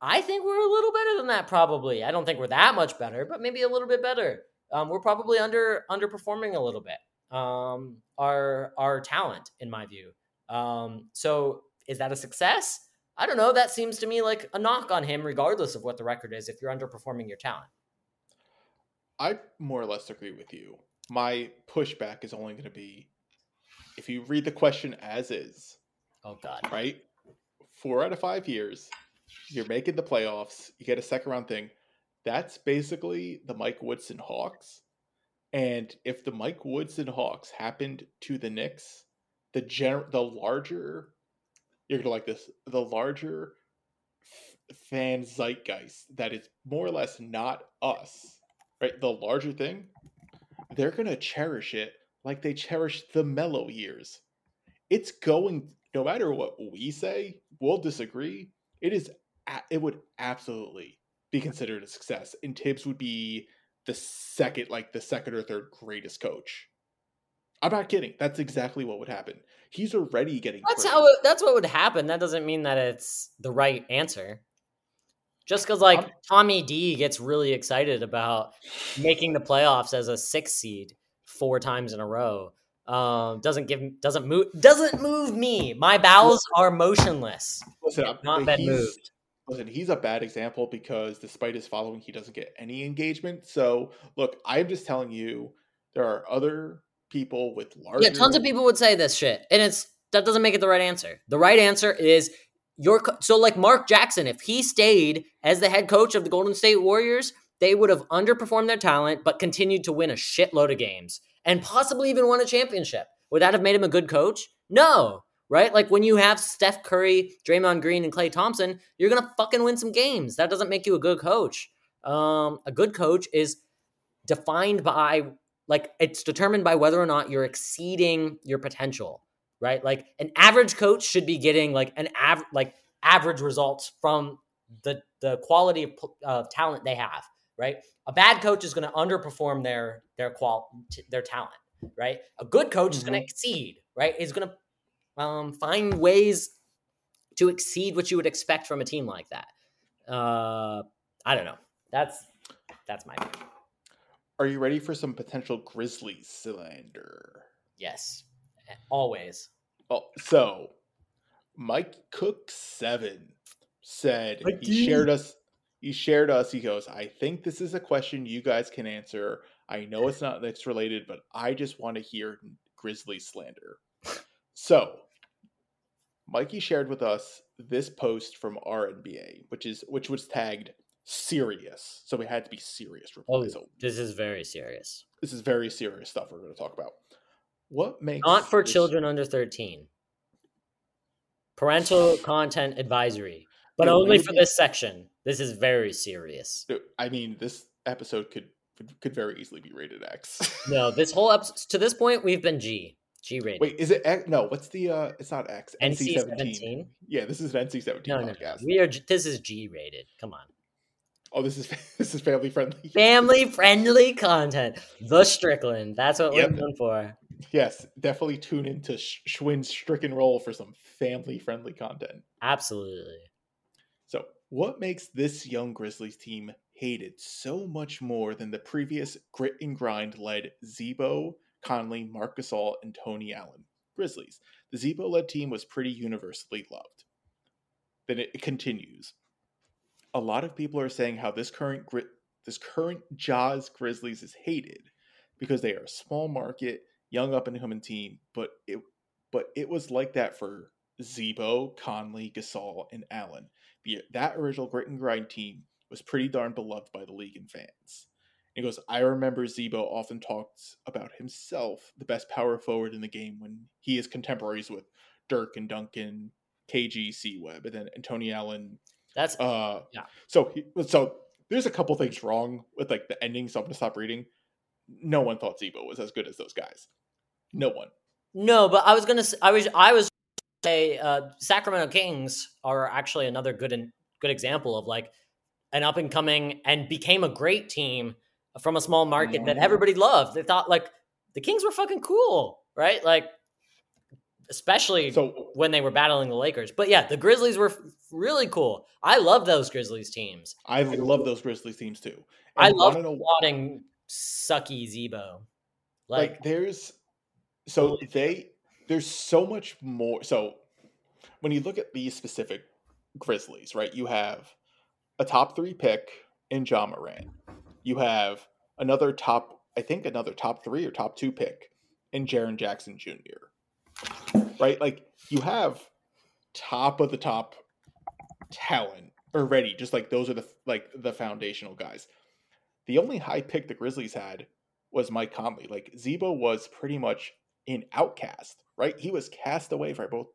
I think we're a little better than that. Probably, I don't think we're that much better, but maybe a little bit better. Um, we're probably under underperforming a little bit. Um, our our talent, in my view. Um, so is that a success? I don't know. That seems to me like a knock on him, regardless of what the record is, if you're underperforming your talent. I more or less agree with you. My pushback is only going to be if you read the question as is. Oh, God. Right? Four out of five years, you're making the playoffs, you get a second round thing. That's basically the Mike Woodson Hawks. And if the Mike Woodson Hawks happened to the Knicks, the gener- the larger... You're going to like this. The larger f- fan zeitgeist that is more or less not us, right? The larger thing, they're going to cherish it like they cherished the mellow years. It's going, no matter what we say, we'll disagree. It is, it would absolutely be considered a success. And Tibbs would be the second, like the second or third greatest coach. I'm not kidding. That's exactly what would happen. He's already getting. That's crazy. how. It, that's what would happen. That doesn't mean that it's the right answer. Just because, like, Tommy D gets really excited about making the playoffs as a six seed four times in a row. Um, doesn't give, doesn't move, doesn't move me. My bowels are motionless. Listen, I've not been moved. Listen, he's a bad example because despite his following, he doesn't get any engagement. So, look, I'm just telling you, there are other people with larger... Yeah, tons of people would say this shit, and it's that doesn't make it the right answer. The right answer is... Your so like Mark Jackson, if he stayed as the head coach of the Golden State Warriors, they would have underperformed their talent, but continued to win a shitload of games and possibly even won a championship. Would that have made him a good coach? No, right? Like when you have Steph Curry, Draymond Green, and Klay Thompson, you're going to fucking win some games. That doesn't make you a good coach. Um, a good coach is defined by, like, it's determined by whether or not you're exceeding your potential. Right? Like an average coach should be getting like an av- like average results from the, the quality of uh, talent they have, right? A bad coach is going to underperform their, their qual t- their talent, right? A good coach mm-hmm. is going to exceed, right? Is going to um, find ways to exceed what you would expect from a team like that. Uh, I don't know. That's, that's my opinion. Are you ready for some potential Grizzlies slander? Yes, always. Oh, so Mike Cook seven said I he do. shared us. He shared us. He goes, I think this is a question you guys can answer. I know it's not Knicks related, but I just want to hear Grizzly slander. So Mikey shared with us this post from our N B A, which is which was tagged serious. So we had to be serious. Oh, so, this is very serious. This is very serious stuff we're going to talk about. What makes not for children sh- under thirteen. Parental content advisory, but dude, only for this it, section. This is very serious. Dude, I mean, this episode could could very easily be rated X. No, this whole episode to this point, we've been G G rated. Wait, is it X? No, what's the? Uh, it's not X. N C seventeen Yeah, this is an N C seventeen no, podcast. No, we are. This is G rated. Come on. Oh, this is this is family friendly. Family friendly content. The Strickland. That's what yep. we're known for. Yes, definitely tune into Schwinn's Stricken Roll for some family friendly content. Absolutely. So, what makes this young Grizzlies team hated so much more than the previous grit and grind led Zebo, Conley, Mark Gasol, and Tony Allen Grizzlies? The Zebo led team was pretty universally loved. Then it continues. A lot of people are saying how this current grit, this current Jazz Grizzlies is hated because they are a small market, young up and coming team, but it but it was like that for Zebo, Conley, Gasol, and Allen. The, that original grit and grind team was pretty darn beloved by the league and fans. It goes, I remember Zebo often talks about himself, the best power forward in the game when he is contemporaries with Dirk and Duncan, K G, C-Webb, and then Tony Allen. That's uh yeah. So so there's a couple things wrong with like the ending, so I'm gonna stop reading. No one thought Zebo was as good as those guys. No one. No, but I was gonna I was I was say uh, Sacramento Kings are actually another good and good example of like an up and coming and became a great team from a small market mm-hmm. that everybody loved. They thought like the Kings were fucking cool, right? Like. Especially so, when they were battling the Lakers. But yeah, the Grizzlies were f- really cool. I love those Grizzlies teams. I love those Grizzlies teams too. And I love plotting sucky Zebo. Like, like there's so they there's so much more. So when you look at these specific Grizzlies, right? You have a top three pick in Ja Morant. You have another top, I think another top three or top two pick in Jaren Jackson Junior Right, like you have top of the top talent already. Just like those are the like the foundational guys. The only high pick the Grizzlies had was Mike Conley. Like Zebo was pretty much an outcast, right? He was cast away for both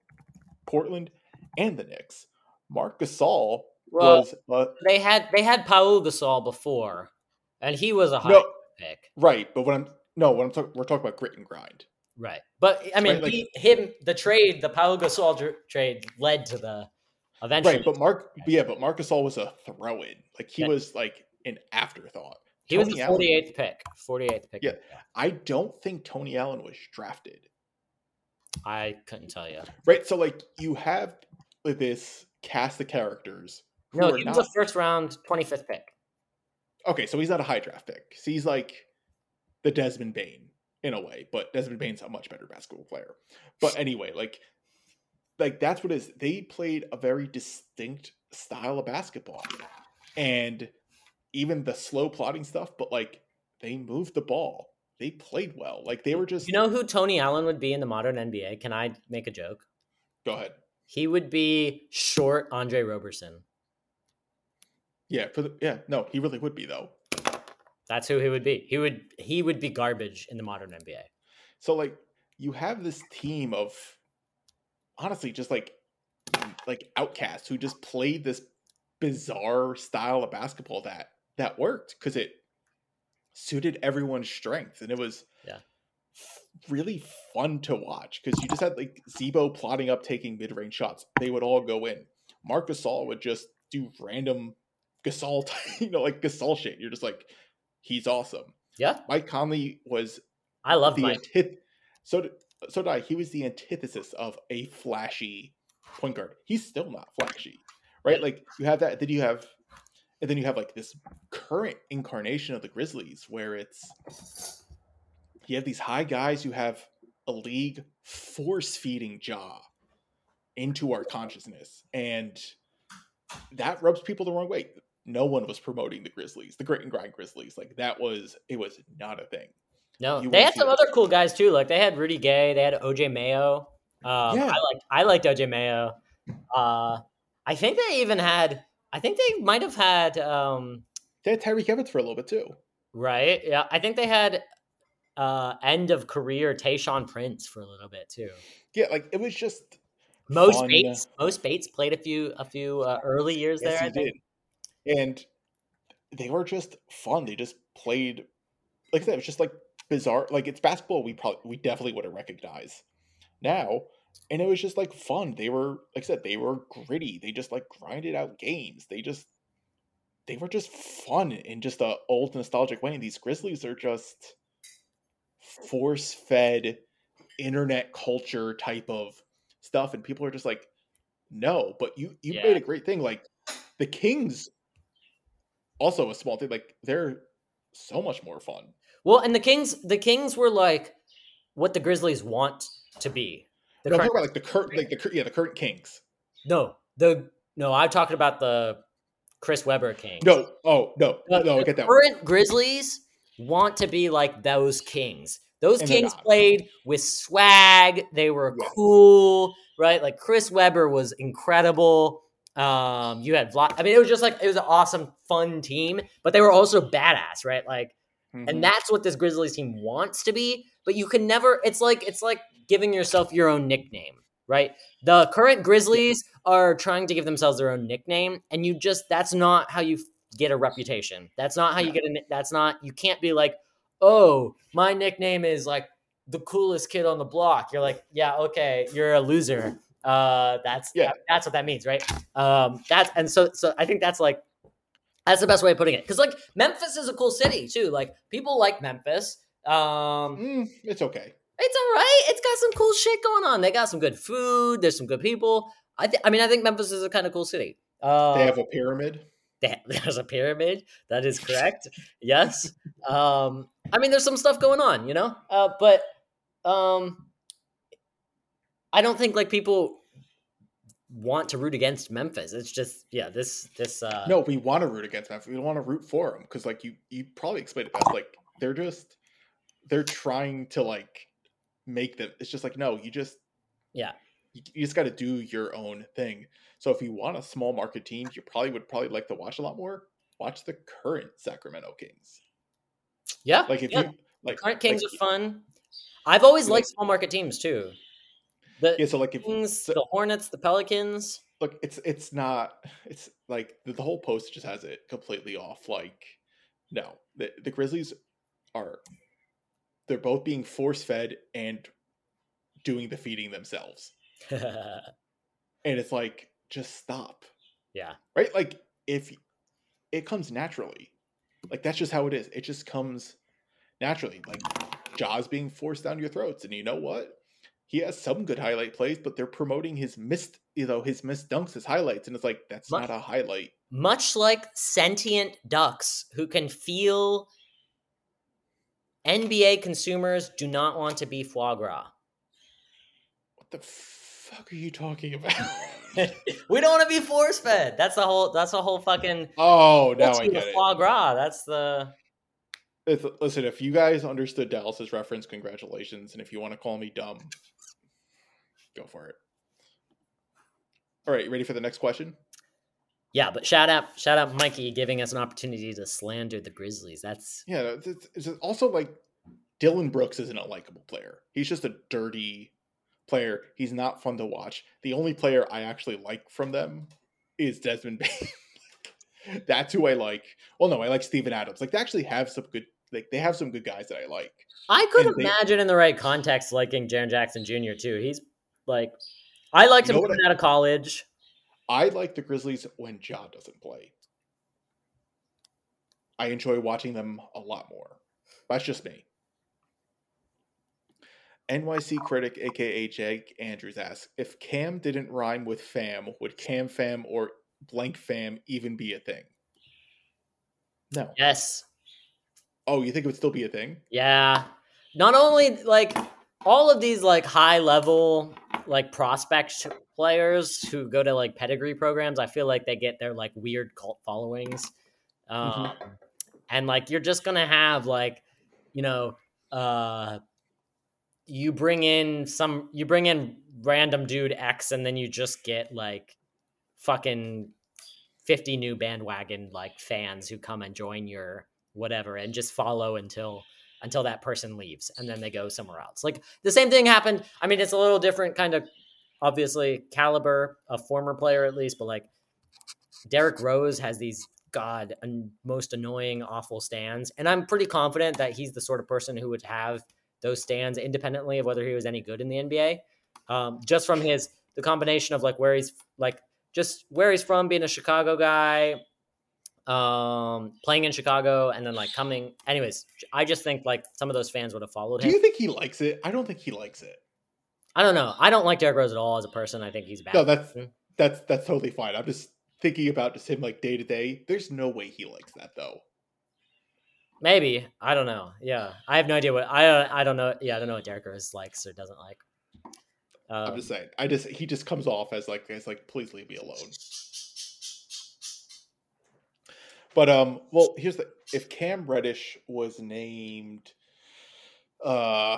Portland and the Knicks. Mark Gasol well, was uh, they had they had Paul Gasol before, and he was a high no, pick, right? But when I'm no, when I'm talking, we're talking about grit and grind. Right, but I mean, right, like, he, him the trade, the Paul Gasol dr- trade led to the eventually. Right, but Mark, yeah, but Marc Gasol was a throw-in. Like he yeah. was like an afterthought. He Tony was the forty-eighth Allen, pick, forty-eighth pick. Yeah, I don't think Tony Allen was drafted. I couldn't tell you. Right, so like you have this cast of characters No, he was not. A first round twenty-fifth pick. Okay, so he's not a high draft pick. So he's like the Desmond Bane in a way, but Desmond Bane's a much better basketball player. But anyway, like, like that's what it is. They played a very distinct style of basketball, and even the slow plotting stuff. But like, they moved the ball. They played well. Like they were just. You know who Tony Allen would be in the modern N B A? Can I make a joke? Go ahead. He would be short Andre Roberson. Yeah, for the, yeah, no, he really would be though. That's who he would be. He would he would be garbage in the modern N B A. So like you have this team of honestly just like like outcasts who just played this bizarre style of basketball that that worked because it suited everyone's strength and it was yeah. really fun to watch because you just had like Zebo plotting up taking mid-range shots. They would all go in. Mark Gasol would just do random Gasol, you know, like Gasol shit. You're just like, he's awesome. Yeah. Mike Conley was. I love the Mike. Antith- so, did, so did I. He was the antithesis of a flashy point guard. He's still not flashy, right? Like you have that. Then you have, and then you have like this current incarnation of the Grizzlies where it's, you have these high guys who have a league force feeding Ja into our consciousness. And that rubs people the wrong way. No one was promoting the Grizzlies, the grit and grind Grizzlies. Like that was, it was not a thing. No, you they had some that. Other cool guys too. Like they had Rudy Gay, they had O J Mayo. Um, yeah. I liked, I liked O J Mayo. Uh, I think they even had, I think they might've had, um, they had Tyreek Evans for a little bit too. Right. Yeah. I think they had, uh, end of career Tayshaun Prince for a little bit too. Yeah. Like it was just most Bates, most Bates played a few, a few uh, early years yes, there. I think. Did. And they were just fun. They just played, like I said, it was just like bizarre. Like it's basketball we probably, we definitely wouldn't recognize now. And it was just like fun. They were, like I said, they were gritty. They just like grinded out games. They just, they were just fun in just a old nostalgic way. And these Grizzlies are just force fed internet culture type of stuff. And people are just like, no, but you, you yeah. made a great thing. Like the Kings, also a small thing, like they're so much more fun. Well, and the Kings, the Kings were like what the Grizzlies want to be. The no, current, I'm talking about like the current, like the yeah, the current Kings. No, the no, I'm talking about the Chris Webber Kings. No, oh no, the, no, I get that. Current one. Grizzlies want to be like those Kings. Those and Kings played with swag. They were yes. cool, right? Like Chris Webber was incredible. Um, you had, I mean, it was just like, it was an awesome, fun team, but they were also badass, right? Like, mm-hmm. and that's what this Grizzlies team wants to be, but you can never, it's like, it's like giving yourself your own nickname, right? The current Grizzlies are trying to give themselves their own nickname. And you just, that's not how you get a reputation. That's not how you get a, that's not, you can't be like, oh, my nickname is like the coolest kid on the block. You're like, yeah, okay. You're a loser. uh that's yeah. that, that's what that means, right? Um that's and so so I think that's like that's the best way of putting it, because like Memphis is a cool city too. Like people like Memphis. um mm, it's okay it's all right it's got some cool shit going on. They got some good food, there's some good people. I think I mean I think Memphis is a kind of cool city. Uh um, they have a pyramid. There's a pyramid. That is correct. Yes. um I mean there's some stuff going on, you know. uh but um I don't think like people want to root against Memphis. It's just, yeah, this, this, uh, no, we want to root against Memphis. We don't want to root for them. Cause like you, you probably explained it best. Like they're just, they're trying to like make them. It's just like, no, you just, yeah, you, you just got to do your own thing. So if you want a small market team, you probably would probably like to watch a lot more, watch the current Sacramento Kings. Yeah. Like if yeah. you like the current Kings like, are fun. I've always liked like, small market teams too. The yeah, so like if, Kings, so, the Hornets, the Pelicans. Look, it's it's not. It's like the, the whole post just has it completely off. Like, no, the, the Grizzlies are. They're both being force fed and doing the feeding themselves, and it's like just stop. Yeah. Right. Like if it comes naturally, like that's just how it is. It just comes naturally. Like Ja's being forced down your throats, and you know what? he has some good highlight plays, but they're promoting his missed, you know, his missed dunks as highlights. And it's like, that's much, not a highlight. Much like sentient ducks who can feel, N B A consumers do not want to be foie gras. What the fuck are you talking about? We don't want to be force fed. That's the whole, that's the whole fucking. Oh, now I get it. Foie gras. That's the. It's, listen, if you guys understood Dallas's reference, congratulations. And if you want to call me dumb, go for it. All right, you ready for the next question? Yeah, but shout out, shout out Mikey giving us an opportunity to slander the Grizzlies. That's yeah. It's, it's also like Dylan Brooks isn't a likable player. He's just a dirty player. He's not fun to watch. The only player I actually like from them is Desmond Bain. That's who I like. Well, no, I like Steven Adams. Like they actually have some good. Like they have some good guys that I like. I could and imagine they, in the right context liking Jaren Jackson Junior too. He's like, I liked him coming I, out of college. I like the Grizzlies when Ja doesn't play. I enjoy watching them a lot more. That's just me. N Y C critic, a k a. Jake Andrews, asks, if Cam didn't rhyme with fam, would Cam fam or blank fam even be a thing? No. Yes. Oh, you think it would still be a thing? Yeah. Not only, like, all of these, like, high-level, like, prospect players who go to, like, pedigree programs, I feel like they get their, like, weird cult followings. Um, mm-hmm. And, like, you're just going to have, like, you know, uh, you bring in some, you bring in random dude X, and then you just get, like, fucking fifty new bandwagon, like, fans who come and join your whatever and just follow until... until that person leaves, and then they go somewhere else. Like the same thing happened. I mean, it's a little different kind of, obviously, caliber, a former player at least, but like Derrick Rose has these God and most annoying, awful stands. And I'm pretty confident that he's the sort of person who would have those stands independently of whether he was any good in the N B A. Um, just from his, the combination of like where he's like, just where he's from, being a Chicago guy, Um, playing in Chicago and then like coming. Anyways, I just think like some of those fans would have followed him. Do you think he likes it? I don't think he likes it. I don't know. I don't like Derrick Rose at all as a person. I think he's bad. No, that's that's that's totally fine. I'm just thinking about just him like day to day. There's no way he likes that though. Maybe. I don't know. Yeah, I have no idea what I I don't know. Yeah, I don't know what Derrick Rose likes or doesn't like. Um, I'm just saying. I just he just comes off as like as like please leave me alone. But, um, well, here's the, if Cam Reddish was named, uh,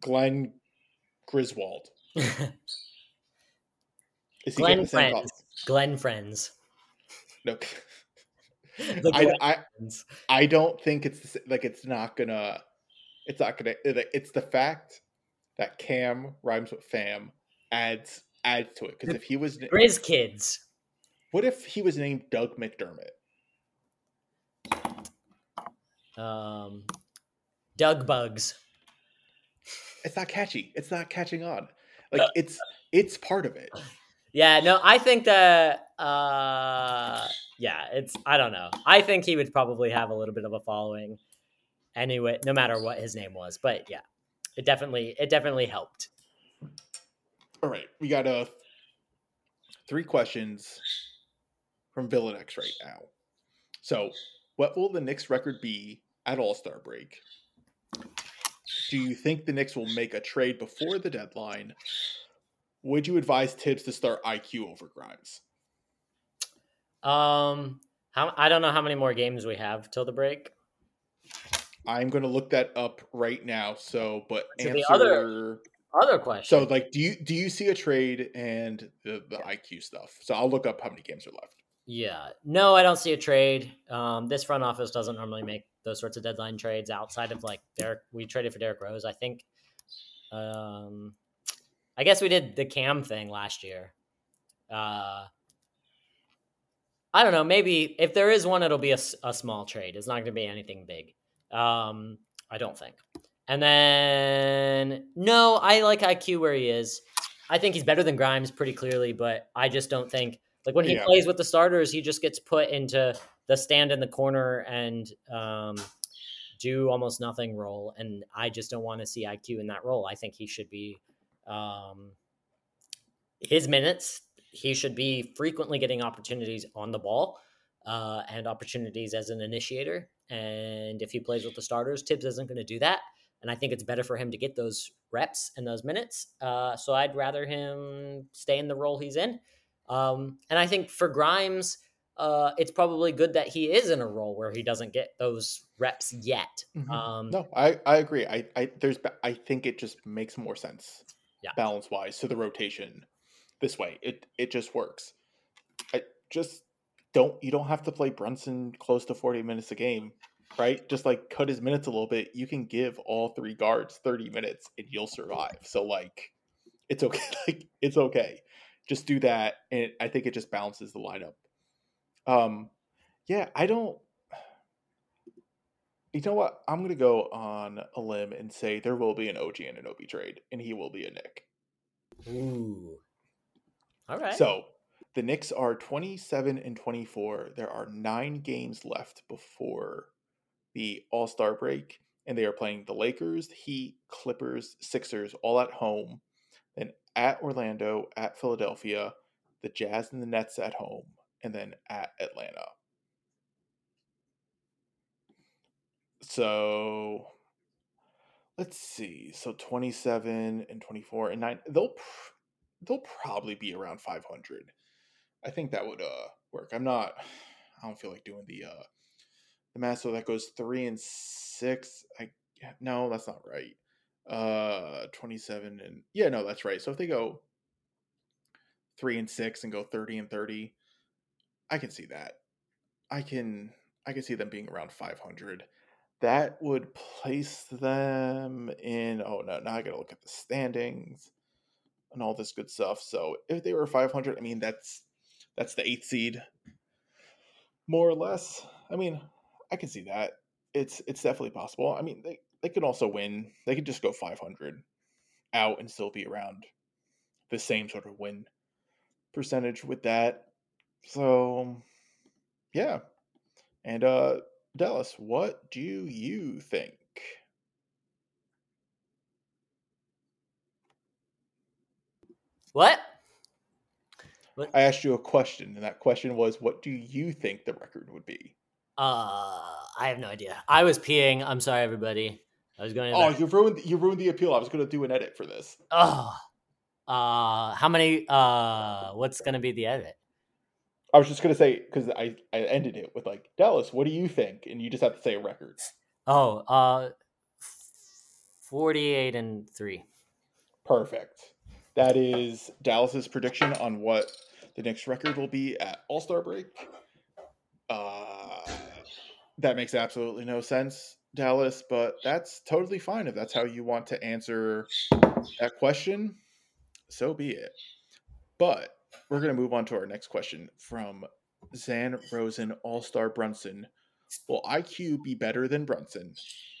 Glenn Griswold, is Glenn he the same Friends, Glenn Friends. No, Glenn I, I, Friends. I don't think it's like, it's not gonna, it's not gonna, it's the fact that Cam rhymes with fam adds, adds to it. Cause if he was Grizz kids. What if he was named Doug McDermott? Um, Doug Bugs. It's not catchy. It's not catching on. Like uh, it's it's part of it. Yeah. No, I think that. Uh, yeah, it's. I don't know. I think he would probably have a little bit of a following anyway, no matter what his name was. But yeah, it definitely it definitely helped. All right, we got a uh, three questions from Villanex right now. So, what will the Knicks record be at All-Star break? Do you think the Knicks will make a trade before the deadline? Would you advise Tibbs to start I Q over Grimes? Um, how, I don't know how many more games we have till the break. I'm going to look that up right now. So, but to answer the other other question. So, like, do you do you see a trade and the, the yeah. I Q stuff? So, I'll look up how many games are left. Yeah. No, I don't see a trade. Um, this front office doesn't normally make those sorts of deadline trades outside of like Derrick. We traded for Derrick Rose. I think, um, I guess we did the Cam thing last year. Uh, I don't know. Maybe if there is one, it'll be a, a small trade. It's not going to be anything big. Um, I don't think. And then, no, I like I Q where he is. I think he's better than Grimes pretty clearly, but I just don't think... Like when he yeah. plays with the starters, he just gets put into the stand in the corner and um, do almost nothing role. And I just don't want to see I Q in that role. I think he should be um, his minutes. He should be frequently getting opportunities on the ball uh, and opportunities as an initiator. And if he plays with the starters, Tibbs isn't going to do that. And I think it's better for him to get those reps and those minutes. Uh, so I'd rather him stay in the role he's in. Um, and I think for Grimes, uh, it's probably good that he is in a role where he doesn't get those reps yet. Mm-hmm. Um, no, I, I agree. I, I, there's, I think it just makes more sense yeah. balance wise to the rotation this way. It, it just works. I just don't, you don't have to play Brunson close to forty minutes a game. Right? Just like cut his minutes a little bit. You can give all three guards thirty minutes and you'll survive. So like, it's okay. Like it's okay. Just do that. And it, I think it just balances the lineup. Um, yeah, I don't, you know what? I'm going to go on a limb and say there will be an O G Anunoby trade and he will be a Knick. Ooh. All right. So the Knicks are twenty-seven and twenty-four. There are nine games left before the All-Star break, and they are playing the Lakers, Heat, Clippers, Sixers, all at home. Then at Orlando, at Philadelphia, the Jazz and the Nets at home, and then at Atlanta. So let's see. So twenty-seven and twenty-four and nine. They'll they'll probably be around five hundred. I think that would uh work. I'm not. I don't feel like doing the. Uh, The math, so that goes three and six. I no, that's not right. Uh, twenty-seven and yeah, no, that's right. So if they go three and six and go thirty and thirty, I can see that. I can I can see them being around five hundred. That would place them in. Oh no, now I gotta look at the standings and all this good stuff. So if they were five hundred, I mean that's that's the eighth seed, more or less. I mean. I can see that. It's it's definitely possible. I mean, they, they could also win. They could just go five hundred out and still be around the same sort of win percentage with that. So, yeah. And uh, Dallas, what do you think? What? what? I asked you a question, and that question was, what do you think the record would be? Uh, I have no idea. I was peeing. I'm sorry, everybody. I was going to... Oh, you ruined, you ruined the appeal. I was going to do an edit for this. Oh, uh, how many, uh, what's going to be the edit? I was just going to say, because I, I ended it with like, Dallas, what do you think? And you just have to say a record. Oh, uh, forty-eight and three. Perfect. That is Dallas's prediction on what the next record will be at All-Star break. Uh, that makes absolutely no sense, Dallas, but that's totally fine. If that's how you want to answer that question, so be it. But we're going to move on to our next question from Zan Rosen, All-Star Brunson. Will I Q be better than Brunson?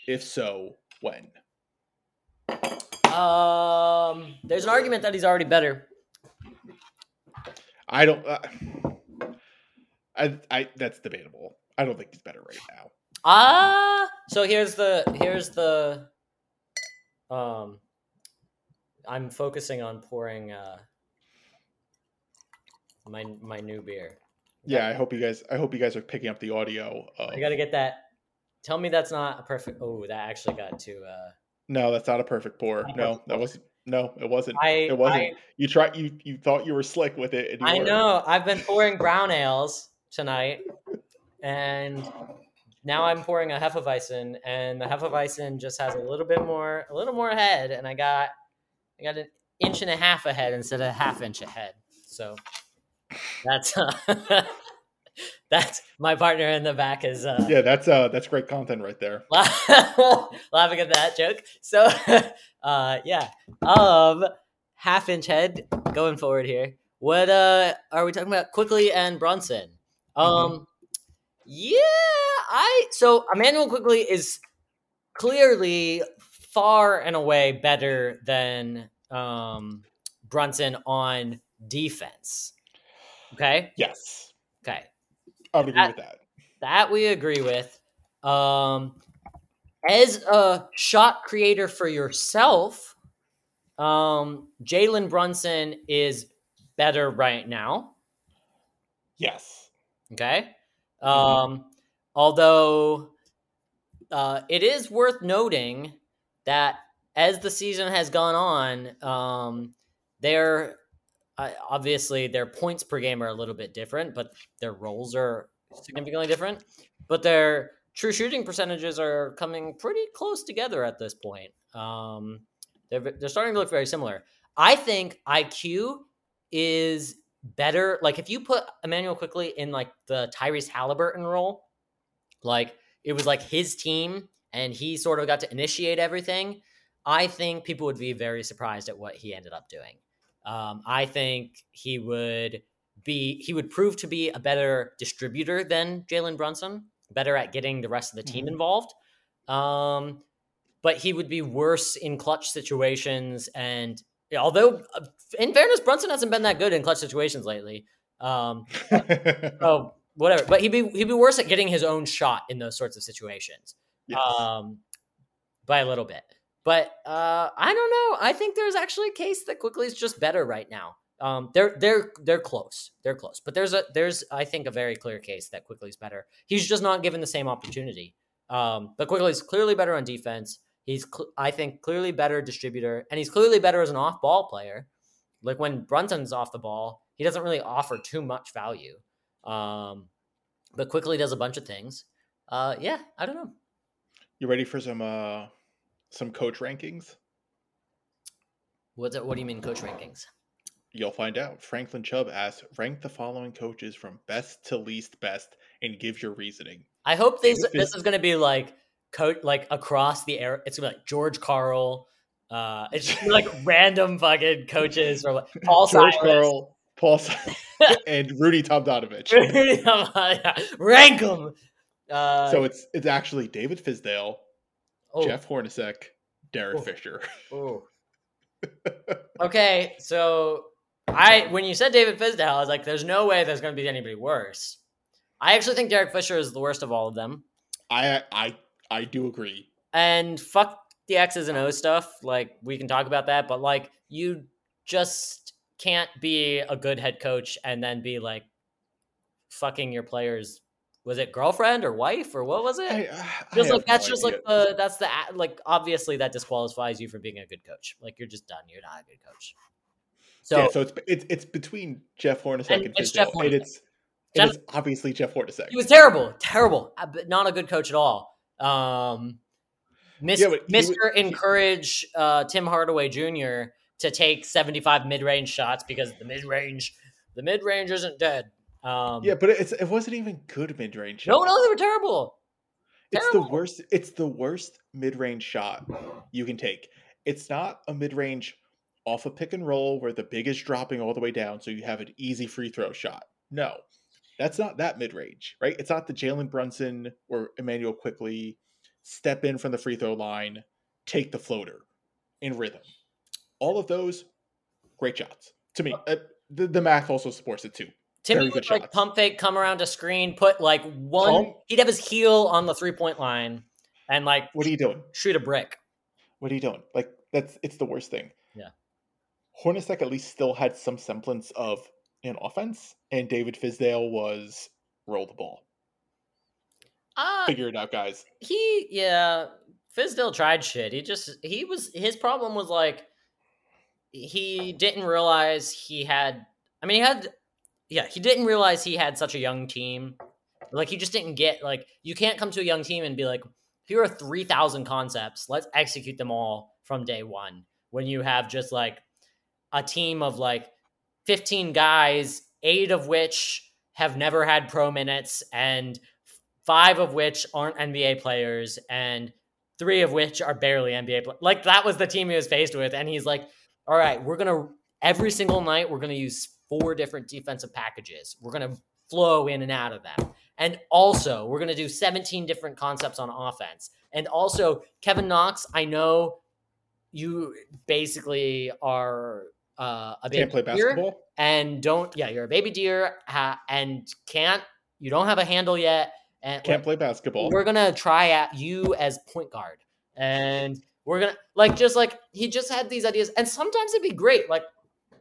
If so, when? Um, there's an argument that he's already better. I don't... Uh... I, I that's debatable. I don't think he's better right now. Ah, uh, so here's the here's the um I'm focusing on pouring uh my my new beer. Yeah, I hope you guys I hope you guys are picking up the audio. Of, I got to get that. Tell me that's not a perfect. Oh, that actually got to uh No, that's not a perfect pour. No, perfect. that wasn't No, it wasn't. I, it wasn't. I, you tried you you thought you were slick with it. And you I were. know. I've been pouring brown ales tonight, and now I'm pouring a Hefeweizen, and the Hefeweizen just has a little bit more, a little more head, and I got, I got an inch and a half ahead instead of a half inch ahead. So that's uh, that's my partner in the back is uh, yeah. That's uh, that's great content right there. Laughing at that joke. So uh, yeah, um, half inch head going forward here. What uh, are we talking about? Quickley and Brunson. Um, mm-hmm. Yeah, I so Emmanuel Quickley is clearly far and away better than um, Brunson on defense. Okay. Yes. Okay. I would agree that, with that. That we agree with. Um, as a shot creator for yourself, um, Jalen Brunson is better right now. Yes. Okay. Um, mm-hmm. Although uh, it is worth noting that as the season has gone on, um, their uh, obviously their points per game are a little bit different, but their roles are significantly different. But their true shooting percentages are coming pretty close together at this point. Um, they're, they're starting to look very similar. I think I Q is better. Like if you put Emmanuel Quickley in like the Tyrese Halliburton role, like it was like his team and he sort of got to initiate everything, I think people would be very surprised at what he ended up doing. Um, I think he would be, he would prove to be a better distributor than Jalen Brunson, better at getting the rest of the team mm-hmm. involved. Um, but he would be worse in clutch situations. And although uh, in fairness, Brunson hasn't been that good in clutch situations lately. Um, so whatever, but he'd be, he'd be worse at getting his own shot in those sorts of situations, yes. um, by a little bit. But uh, I don't know. I think there's actually a case that Quickley is just better right now. Um, they're they're they're close. They're close. But there's a there's I think a very clear case that Quickley's better. He's just not given the same opportunity. Um, but Quickley's clearly better on defense. He's cl- I think clearly better distributor, and he's clearly better as an off-ball player. Like when Brunson's off the ball, he doesn't really offer too much value. Um, but Quickley does a bunch of things. Uh, yeah, I don't know. You ready for some? Uh... Some coach rankings. What's that, what do you mean coach rankings? You'll find out. Franklin Chubb asks, rank the following coaches from best to least best and give your reasoning. I hope these, this is going to be like coach, like across the era. It's going to be like George Karl. Uh, it's just like random fucking coaches or like Paul George Silas. Karl, Paul Silas, and Rudy Tomjanovich. Rudy Tomjanovich. Rank them. Uh, so it's it's actually David Fizdale, Oh. Jeff Hornacek, Derek oh. Fisher. Oh. Okay, so I when you said David Fizdale, I was like, there's no way there's going to be anybody worse. I actually think Derek Fisher is the worst of all of them. I I I do agree. And fuck the X's and O's stuff. Like, we can talk about that, but like, you just can't be a good head coach and then be like fucking your players. Was it girlfriend or wife or what was it? I, I just like that's no just idea. like the that's the like obviously that disqualifies you for being a good coach. Like you're just done. You're not a good coach. So yeah, so it's it's it's between Jeff Hornacek and, and it's Jeff Hornacek. And it's Jeff, it's obviously Jeff Hornacek. He was terrible, terrible, but not a good coach at all. Um, Mister Yeah, Mister would, encourage uh, Tim Hardaway Junior to take seventy-five mid-range shots because the mid-range the mid-range isn't dead. Um, yeah, but it's, it wasn't even good mid-range shots. No, no, they were terrible. It's terrible. the worst. It's the worst mid-range shot you can take. It's not a mid-range off a pick and roll where the big is dropping all the way down, so you have an easy free throw shot. No, that's not that mid-range, right? It's not the Jalen Brunson or Emmanuel Quickley step in from the free throw line, take the floater in rhythm. All of those great shots to me. Uh, the, the math also supports it too. Timmy would like shots. Pump fake, come around a screen, put like one. Home? He'd have his heel on the three point line, and like, what are you doing? Shoot a brick. What are you doing? Like that's it's the worst thing. Yeah. Hornacek at least still had some semblance of an offense, and David Fizdale was roll the ball. Uh, Figure it out, guys. He yeah, Fizdale tried shit. He just he was his problem was like he didn't realize he had. I mean, he had. Yeah, he didn't realize he had such a young team. Like, he just didn't get, like, you can't come to a young team and be like, here are three thousand concepts. Let's execute them all from day one. When you have just, like, a team of, like, fifteen guys, eight of which have never had pro minutes, and five of which aren't N B A players, and three of which are barely N B A players. Like, that was the team he was faced with. And he's like, all right, we're going to, every single night, we're going to use four different defensive packages. We're going to flow in and out of them. And also, we're going to do seventeen different concepts on offense. And also, Kevin Knox, I know you basically are uh, a baby can't play deer basketball. And don't, yeah, you're a baby deer ha- and can't, you don't have a handle yet and can't play basketball. We're gonna try at you as point guard, and we're gonna like just like he just had these ideas, and sometimes it'd be great. Like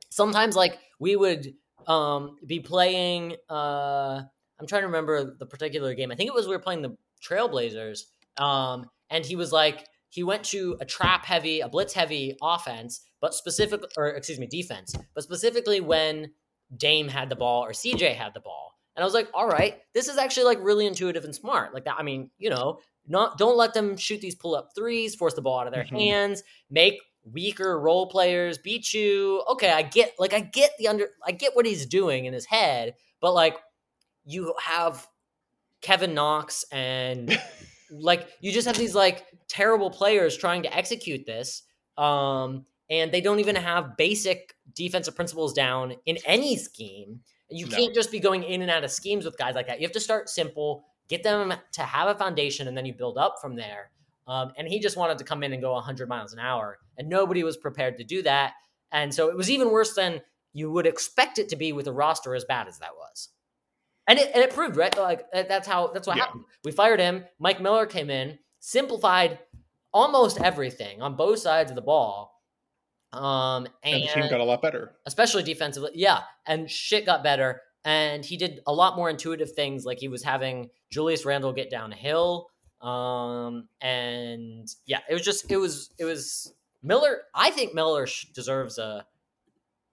sometimes like we would um, be playing. Uh, I'm trying to remember the particular game. I think it was we were playing the Trailblazers, um, and he was like he went to a trap heavy, a blitz heavy offense, but specific or excuse me defense, but specifically when Dame had the ball or C J had the ball. And I was like, all right, this is actually like really intuitive and smart. Like that, I mean, you know, not don't let them shoot these pull-up threes, force the ball out of their mm-hmm. hands, make weaker role players beat you. Okay, I get like I get the under I get what he's doing in his head, but like you have Kevin Knox and like you just have these like terrible players trying to execute this. Um And they don't even have basic defensive principles down in any scheme. You no. can't just be going in and out of schemes with guys like that. You have to start simple, get them to have a foundation, and then you build up from there. Um, and he just wanted to come in and go one hundred miles an hour, and nobody was prepared to do that. And so it was even worse than you would expect it to be with a roster as bad as that was. And it, and it proved, right? Like that's how that's what yeah. happened. We fired him. Mike Miller came in, simplified almost everything on both sides of the ball. Um, and, and the team got a lot better, especially defensively. Yeah. And shit got better. And he did a lot more intuitive things. Like he was having Julius Randle get downhill. Um, and yeah, it was just, it was, it was Miller. I think Miller deserves a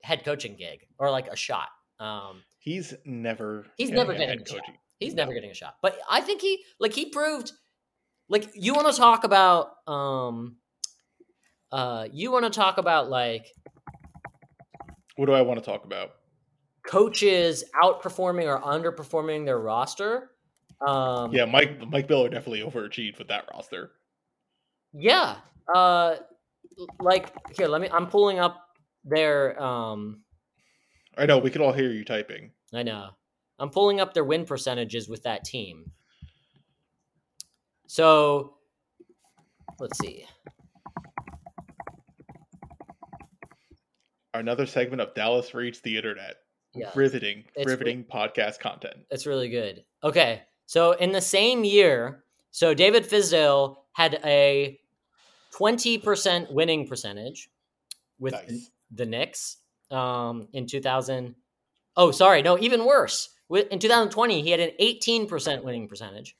head coaching gig or like a shot. Um, he's never, he's never getting a head coaching. Shot. He's no. never getting a shot, but I think he, like he proved, like you want to talk about, um, Uh, you want to talk about like, what do I want to talk about? Coaches outperforming or underperforming their roster. Um, yeah, Mike Mike Miller definitely overachieved with that roster. Yeah, uh, like here, let me. I'm pulling up their. Um, I know we could all hear you typing. I know. I'm pulling up their win percentages with that team. So, let's see. Another segment of Dallas Reads the Internet. Yeah. Riveting, it's riveting re- podcast content. It's really good. Okay. So in the same year, so David Fizdale had a twenty percent winning percentage with nice. the Knicks um, in two thousand. Oh, sorry. No, even worse. In two thousand twenty, he had an eighteen percent winning percentage.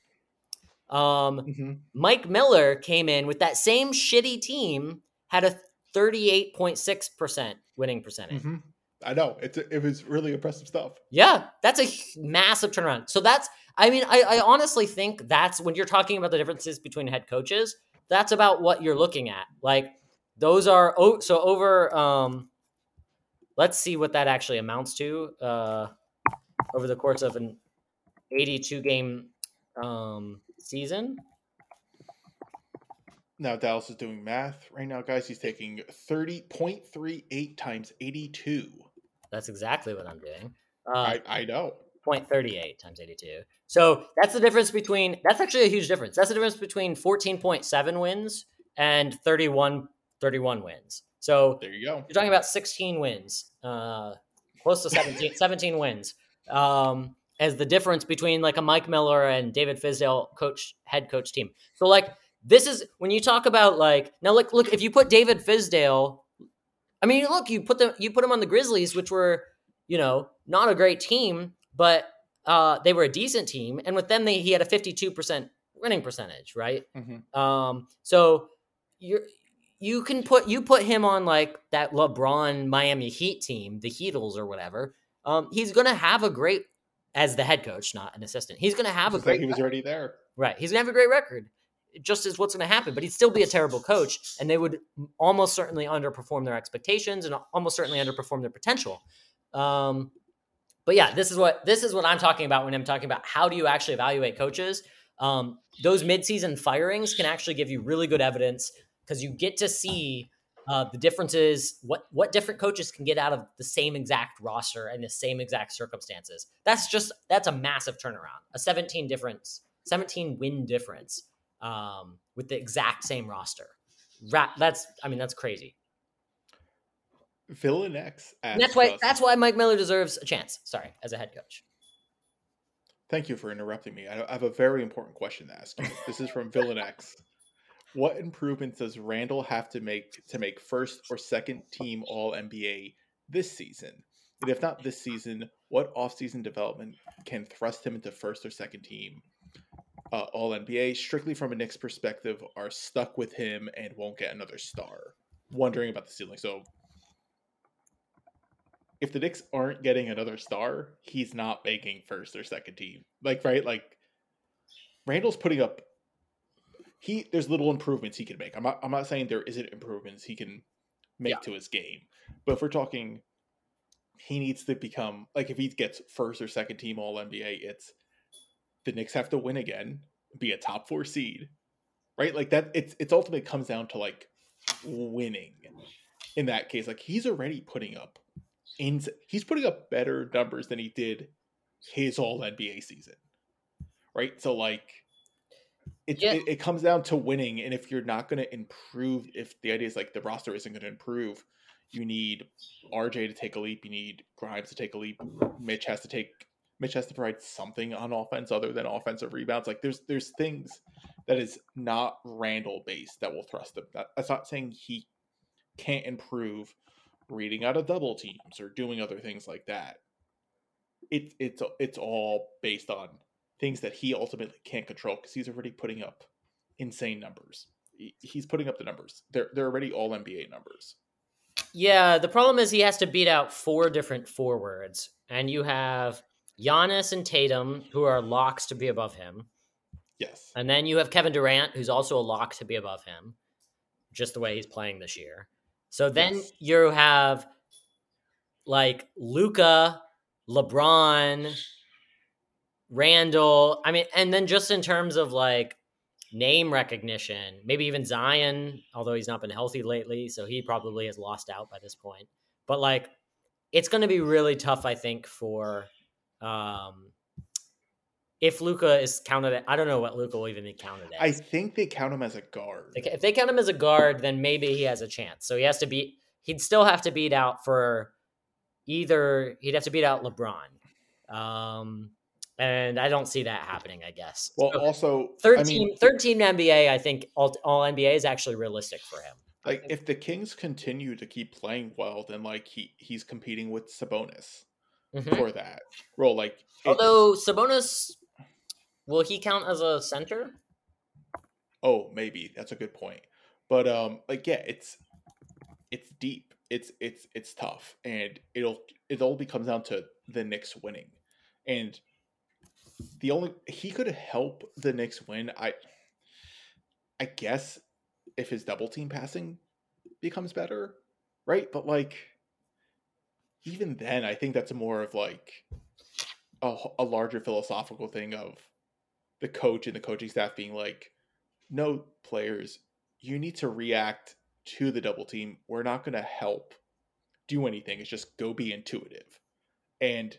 Um, mm-hmm. Mike Miller came in with that same shitty team, had a thirty-eight point six percent winning percentage. Mm-hmm. I know. It's a, it was really impressive stuff. Yeah. That's a massive turnaround. So that's, I mean, I, I honestly think that's when you're talking about the differences between head coaches, that's about what you're looking at. Like those are, oh, so over, um, let's see what that actually amounts to uh, over the course of an eighty-two game um, season. Now, Dallas is doing math right now, guys. He's taking thirty point three eight times eighty-two. That's exactly what I'm doing. Uh, I, I know. zero point three eight times eighty-two. So that's the difference between, that's actually a huge difference. That's the difference between fourteen point seven wins and thirty-one, thirty-one wins. So there you go. You're talking about sixteen wins, uh, close to seventeen, seventeen wins um, as the difference between like a Mike Miller and David Fizdale coach, head coach team. So like, this is when you talk about like now. Look, look. If you put David Fizdale, I mean, look, you put them, you put them on the Grizzlies, which were, you know, not a great team, but uh, they were a decent team, and with them, they, he had a fifty-two percent winning percentage, right? Mm-hmm. Um, so you you can put you put him on like that LeBron Miami Heat team, the Heatles or whatever. Um, he's gonna have a great as the head coach, not an assistant. He's gonna have it's a great. Like he was already there, right? He's gonna have a great record. Just is what's going to happen, but he'd still be a terrible coach, and they would almost certainly underperform their expectations and almost certainly underperform their potential. Um, but yeah, this is what this is what I'm talking about when I'm talking about how do you actually evaluate coaches. Um, those midseason firings can actually give you really good evidence because you get to see uh, the differences, what what different coaches can get out of the same exact roster and the same exact circumstances. That's just that's a massive turnaround, a seventeen difference, seventeen win difference. Um, with the exact same roster. Ra- that's, I mean, that's crazy. Villain X. That's why, us. that's why Mike Miller deserves a chance. Sorry. As a head coach. Thank you for interrupting me. I have a very important question to ask you. This is from Villain X. What improvements does Randall have to make to make first or second team All N B A this season? And if not this season, what offseason development can thrust him into first or second team uh, All N B A, strictly from a Knicks perspective, are stuck with him and won't get another star? Wondering about the ceiling. So if the Knicks aren't getting another star, he's not making first or second team. Like, right? Like, Randall's putting up... He, there's little improvements he can make. I'm not, I'm not saying there isn't improvements he can make yeah. to his game. But if we're talking, he needs to become, like, if he gets first or second team All N B A, it's the Knicks have to win again, be a top four seed, right? Like that, it's, it's ultimately comes down to like winning in that case. Like, he's already putting up, in, he's putting up better numbers than he did his All N B A season, right? So like, It, yeah. it it comes down to winning, and if you're not going to improve, if the idea is like the roster isn't going to improve, you need R J to take a leap, you need Grimes to take a leap, Mitch has to take Mitch has to provide something on offense other than offensive rebounds. Like there's there's things that is not Randall based that will thrust him. That, that's not saying he can't improve reading out of double teams or doing other things like that. It it's it's all based on things that he ultimately can't control because he's already putting up insane numbers. He's putting up the numbers. They're they're already All N B A numbers. Yeah, the problem is he has to beat out four different forwards, and you have Giannis and Tatum, who are locks to be above him. Yes. And then you have Kevin Durant, who's also a lock to be above him, just the way he's playing this year. So then yes. you have, like, Luka, LeBron... Randall, I mean, and then just in terms of like name recognition, maybe even Zion, although he's not been healthy lately, so he probably has lost out by this point. But like, it's going to be really tough, I think, for um, if Luka is counted. I don't know what Luka will even be counted as. I think they count him as a guard. If they count him as a guard, then maybe he has a chance. So he has to be. He'd still have to beat out for either. He'd have to beat out LeBron. Um, And I don't see that happening, I guess. Well, so also... Third, I mean, team, third team N B A, I think all, all N B A is actually realistic for him. Like, if the Kings continue to keep playing well, then, like, he, he's competing with Sabonis mm-hmm. for that role. Like, although, Sabonis, will he count as a center? Oh, maybe. That's a good point. But, um, like, yeah, it's it's deep. It's it's it's tough. And it'll it all comes down to the Knicks winning. And... The only he could help the Knicks win, I, I guess, if his double team passing becomes better, right? But like, even then, I think that's more of like a, a larger philosophical thing of the coach and the coaching staff being like, "No, players, you need to react to the double team. We're not going to help do anything. It's just go be intuitive," and.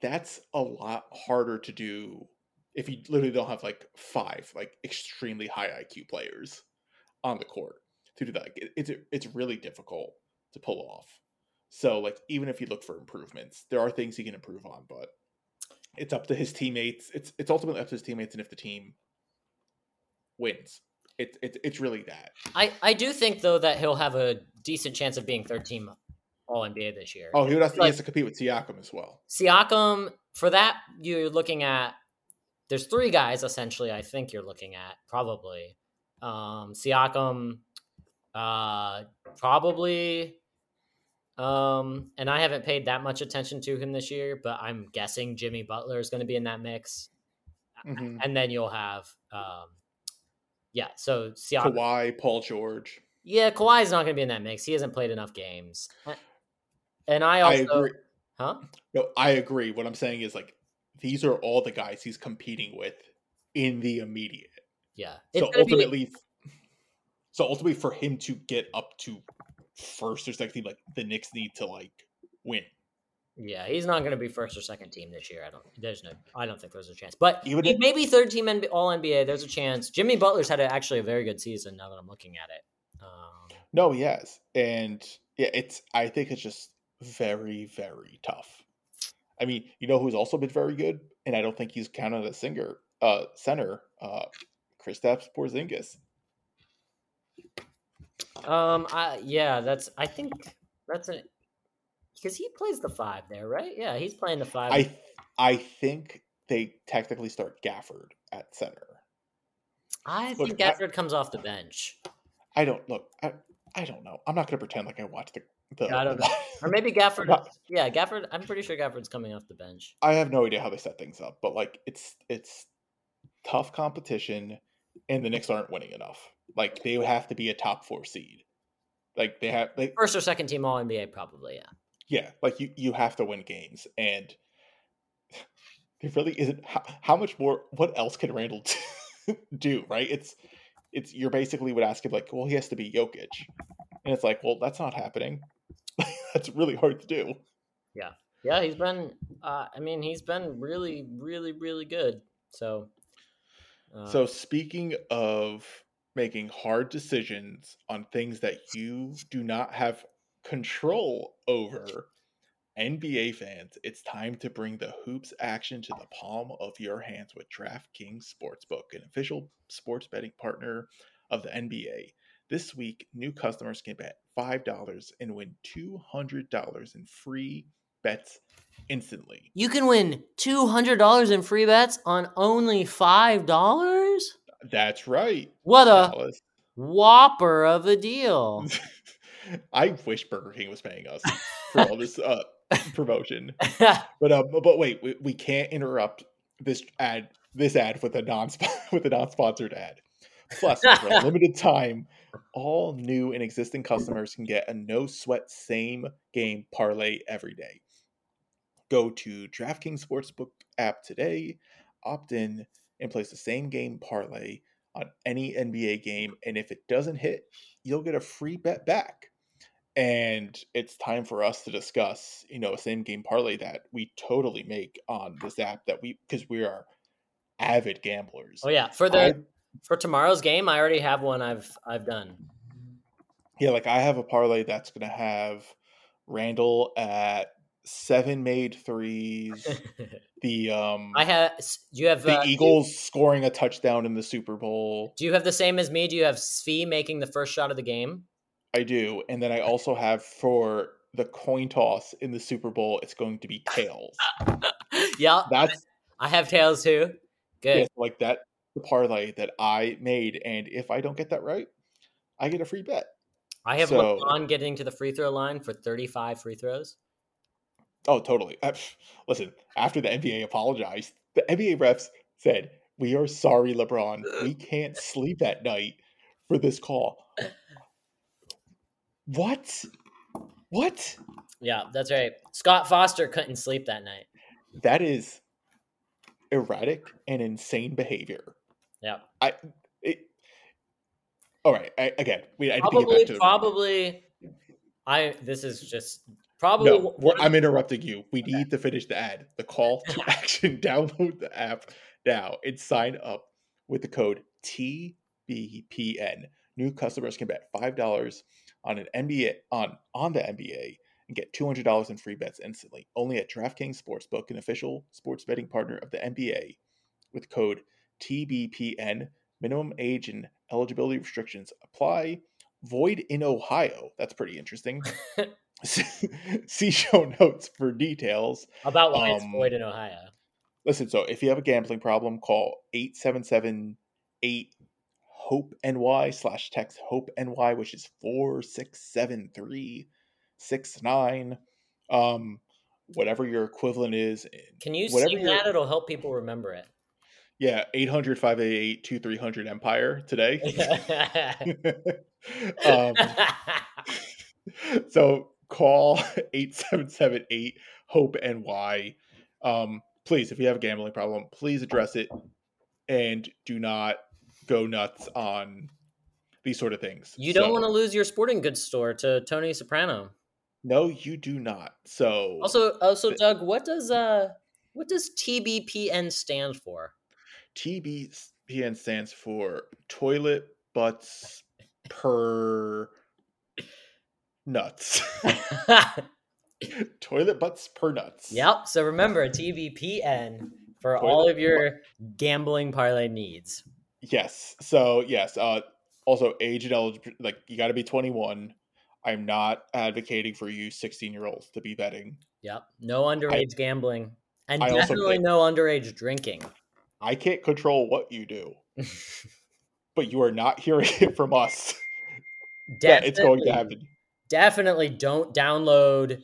That's a lot harder to do if you literally don't have like five like extremely high I Q players on the court to do that. It, it's it's really difficult to pull off. So like even if you look for improvements, there are things he can improve on, but it's up to his teammates. It's it's ultimately up to his teammates, and if the team wins, it's it, it's really that. I I do think though that he'll have a decent chance of being third team All N B A this year. Oh, he would have to, like, he has to compete with Siakam as well. Siakam, for that, you're looking at... There's three guys, essentially, I think you're looking at, probably. Um, Siakam, uh, probably... Um, and I haven't paid that much attention to him this year, but I'm guessing Jimmy Butler is going to be in that mix. Mm-hmm. And then you'll have... Um, yeah, so Siakam... Kawhi, Paul George. Yeah, Kawhi's not going to be in that mix. He hasn't played enough games. And I also, I agree. huh? No, I agree. What I'm saying is like these are all the guys he's competing with in the immediate. Yeah. So ultimately, be... so ultimately, for him to get up to first or second team, like the Knicks need to like win. Yeah, he's not going to be first or second team this year. I don't. There's no. I don't think there's a chance. But he if... maybe third team All N B A. There's a chance. Jimmy Butler's had a, actually a very good season. Now that I'm looking at it. Um... No. Yes. And yeah, it's. I think it's just. Very, very tough. I mean, you know who's also been very good and I don't think he's counted as singer uh, center. Uh, Kristaps Porzingis. Um. I yeah. That's. I think that's it. Because he plays the five there, right? Yeah, he's playing the five. I I think they technically start Gafford at center. I think look, Gafford I, comes off the bench. I don't look. I, I don't know. I'm not going to pretend like I watched the. the I don't know. Or maybe Gafford. Not, yeah, Gafford. I'm pretty sure Gafford's coming off the bench. I have no idea how they set things up, but like it's it's tough competition, and the Knicks aren't winning enough. Like they would have to be a top four seed. Like they have like first or second team All N B A probably. Yeah. Yeah, like you, you have to win games, and it really isn't. How, how much more? What else can Randall do? Right? It's it's you're basically would ask him like, well, he has to be Jokic, and it's like, well, that's not happening. That's really hard to do. Yeah, yeah, he's been. Uh, I mean, he's been really, really, really good. So, uh... so speaking of making hard decisions on things that you do not have control over, N B A fans, it's time to bring the hoops action to the palm of your hands with DraftKings Sportsbook, an official sports betting partner of the N B A. This week, new customers can bet five dollars and win two hundred dollars in free bets instantly. You can win two hundred dollars in free bets on only five dollars? That's right. What a Dallas. Whopper of a deal. I wish Burger King was paying us for all this uh, promotion, but um, but wait, we, we can't interrupt this ad this ad with a non with a non-sponsored ad. Plus, for a limited time, all new and existing customers can get a no sweat same game parlay every day. Go to DraftKings Sportsbook app today, opt in, and place the same game parlay on any N B A game, and if it doesn't hit, you'll get a free bet back. And it's time for us to discuss, you know, a same game parlay that we totally make on this app that we, because we are avid gamblers. Oh yeah. For the, I, for tomorrow's game, I already have one I've, I've done. Yeah. Like I have a parlay that's going to have Randall at seven made threes. the, um, I have, do you have the uh, Eagles you, scoring a touchdown in the Super Bowl? Do you have the same as me? Do you have Svi making the first shot of the game? I do, and then I also have for the coin toss in the Super Bowl, it's going to be tails. Yeah, that's I have tails too. Good, yeah, like that the parlay that I made, and if I don't get that right, I get a free bet. I have so, LeBron getting to the free throw line for thirty-five free throws. Oh, totally. I, listen, after the N B A apologized, the N B A refs said, "We are sorry, LeBron. We can't sleep at night for this call." What? What? Yeah, that's right. Scott Foster couldn't sleep that night. That is erratic and insane behavior. Yeah. I. It, all right. I, again, we I probably need to get back to probably. I. This is just probably. No, we're, I'm interrupting you. We okay. need to finish the ad. The call to action. Download the app now and sign up with the code T B P N. New customers can bet five dollars on an N B A on on the N B A and get two hundred dollars in free bets instantly. Only at DraftKings Sportsbook, an official sports betting partner of the N B A, with code T B P N. Minimum age and eligibility restrictions apply. Void in Ohio. That's pretty interesting. See show notes for details about why um, it's void in Ohio. Listen, so if you have a gambling problem, call eight seven seven eight. Hope N Y slash text Hope N Y, which is four six seven three six nine. Um, whatever your equivalent is. Can you sing that? It'll help people remember it. Yeah, eight hundred five eight eight two three hundred Empire today. um, so call eight seven seven eight Hope N Y. Um, please, if you have a gambling problem, please address it and do not go nuts on these sort of things. You don't so, want to lose your sporting goods store to Tony Soprano. No, you do not. So also, also, th- Doug, what does uh, what does T B P N stand for? T B P N stands for toilet butts per nuts. Toilet butts per nuts. Yep. So remember T B P N for all of your gambling parlay needs. Yes. So yes. Uh, also, age and eligible, like you got to be twenty-one. I'm not advocating for you sixteen-year-olds to be betting. Yep. No underage I, gambling, and I definitely no underage drinking. I can't control what you do, but you are not hearing it from us. Definitely, yeah, it's going to happen. Definitely don't download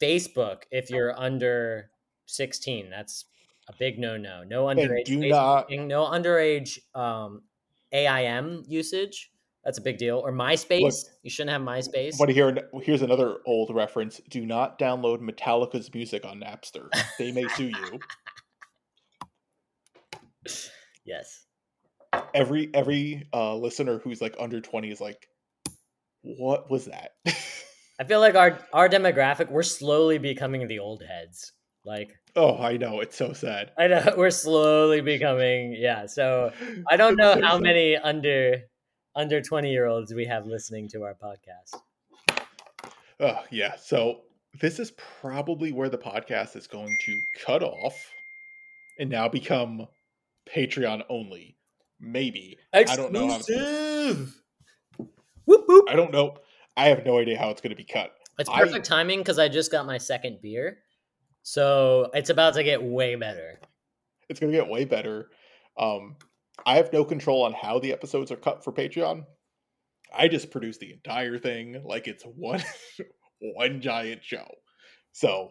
Facebook if you're under sixteen. That's a big no-no. No underage do not... no underage um, A I M usage. That's a big deal. Or MySpace. Look, you shouldn't have MySpace. But here, here's another old reference. Do not download Metallica's music on Napster. They may sue you. Yes. Every every uh, listener who's like under twenty is like, what was that? I feel like our, our demographic, we're slowly becoming the old heads. Like, oh, I know. It's so sad. I know. We're slowly becoming. Yeah. So I don't know how sad. many under... under twenty-year-olds we have listening to our podcast. Uh, yeah, so this is probably where the podcast is going to cut off and now become Patreon only. Maybe. Exclusive! I don't know. How whoop, whoop. I don't know. I have no idea how it's going to be cut. It's perfect I... timing because I just got my second beer. So it's about to get way better. It's going to get way better. Um... I have no control on how the episodes are cut for Patreon. I just produce the entire thing like it's one one giant show. So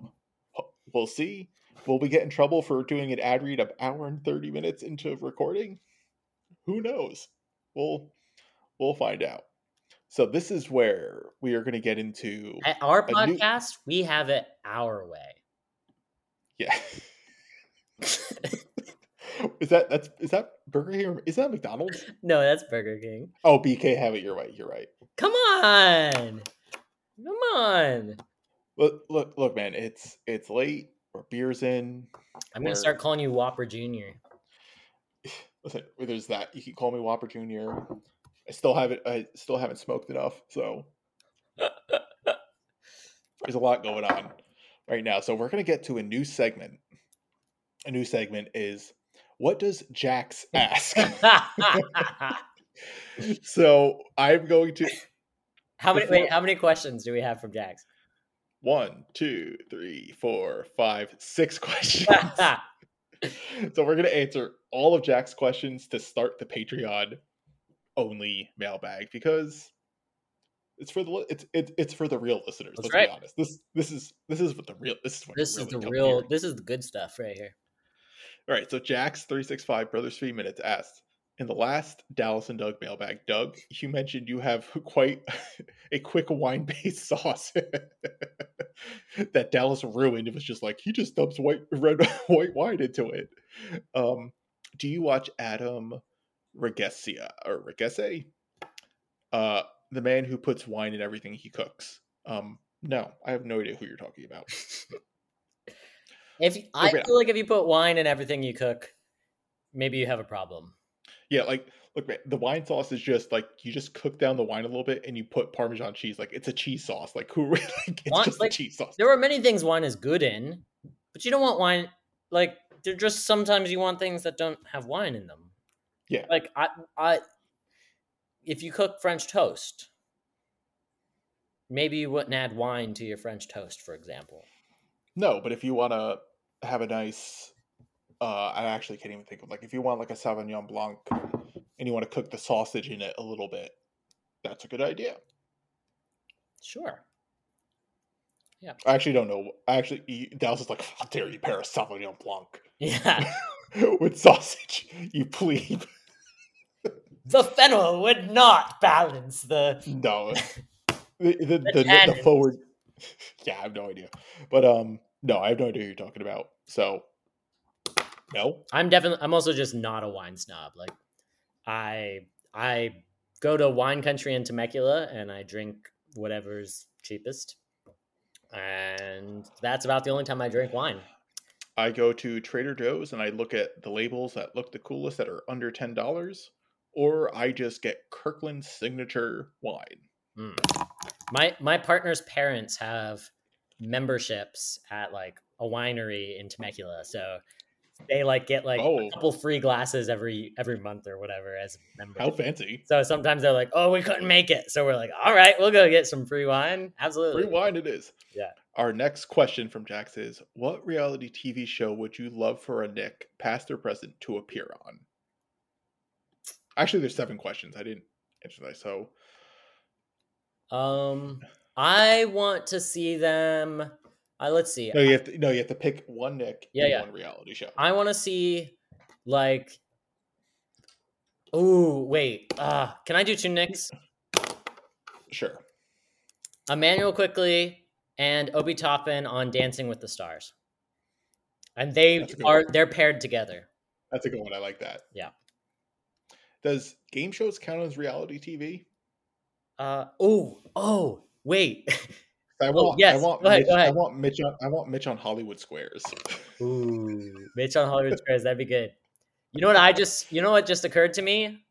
we'll see. Will we get in trouble for doing an ad read of an hour and thirty minutes into recording? Who knows? We'll we'll find out. So this is where we are going to get into at our podcast. New... We have it our way. Yeah. Is that that's is that Burger King? Or, is that McDonald's? No, that's Burger King. Oh, B K, have it. You're right. You're right. Come on, come on. Look, look, look, man. It's it's late. We're beers in. I'm we're... gonna start calling you Whopper Junior Listen, there's that. You can call me Whopper Junior I still haven't. I still haven't smoked enough. So there's a lot going on right now. So we're gonna get to a new segment. A new segment is. What does Jax ask? So I'm going to. How many? Before, wait, how many questions do we have from Jax? One, two, three, four, five, six questions. So we're going to answer all of Jax's questions to start the Patreon only mailbag because it's for the it's it, it's for the real listeners. That's let's right. be honest. This this is this is what the real this is what this is really the real here. This is the good stuff right here. All right, so Jax three sixty-five, Brothers three Minutes, asked, in the last Dallas and Doug mailbag, Doug, you mentioned you have quite a quick wine-based sauce that Dallas ruined. It was just like, he just dumps white red white wine into it. Um, do you watch Adam Regesia, or Regese? Uh, the man who puts wine in everything he cooks. Um, no, I have no idea who you're talking about. If I feel like if you put wine in everything you cook, maybe you have a problem. Yeah, like look, man, the wine sauce is just like you just cook down the wine a little bit and you put Parmesan cheese. Like it's a cheese sauce. Like who? Like it's wine, just like, a cheese sauce. There are many things wine is good in, but you don't want wine. Like they're just sometimes you want things that don't have wine in them. Yeah. Like I, I, if you cook French toast, maybe you wouldn't add wine to your French toast, for example. No, but if you want to. Have a nice uh I actually can't even think of like if you want like a Sauvignon Blanc and you want to cook the sausage in it a little bit, that's a good idea. Sure. Yeah. I actually don't know. I actually Dallas is like, how dare you pair a Sauvignon Blanc? Yeah. With sausage, you plebe. The fennel would not balance the No. the the, the, the, the forward Yeah, I have no idea. But um no, I have no idea who you're talking about. So, no. I'm definitely. I'm also just not a wine snob. Like, I I go to wine country in Temecula and I drink whatever's cheapest, and that's about the only time I drink wine. I go to Trader Joe's and I look at the labels that look the coolest that are under ten dollars, or I just get Kirkland's signature wine. Mm. My my partner's parents have memberships at like a winery in Temecula, so they like get like oh. a couple free glasses every every month or whatever as a member. How fancy. So sometimes they're like, oh, we couldn't make it. So we're like, all right, we'll go get some free wine. Absolutely. Free wine it is. Yeah. Our next question from Jax is, what reality T V show would you love for a Nick, past or present, to appear on? Actually, there's seven questions. I didn't answer that. So um, I want to see them. Uh, let's see. No, you have to, no, you have to pick one Nick yeah, and yeah. one reality show. I want to see, like, oh, wait. Uh, can I do two Nicks? Sure. Emmanuel Quickley and Obi Toppin on Dancing with the Stars. And they are, one. they're paired together. That's a good one. I like that. Yeah. Does game shows count as reality T V? Uh, oh, oh, wait. I want, oh, yes. I want, ahead, Mitch, I want Mitch on, I want Mitch on Hollywood Squares. Ooh, Mitch on Hollywood Squares. That'd be good. You know what I just, you know what just occurred to me?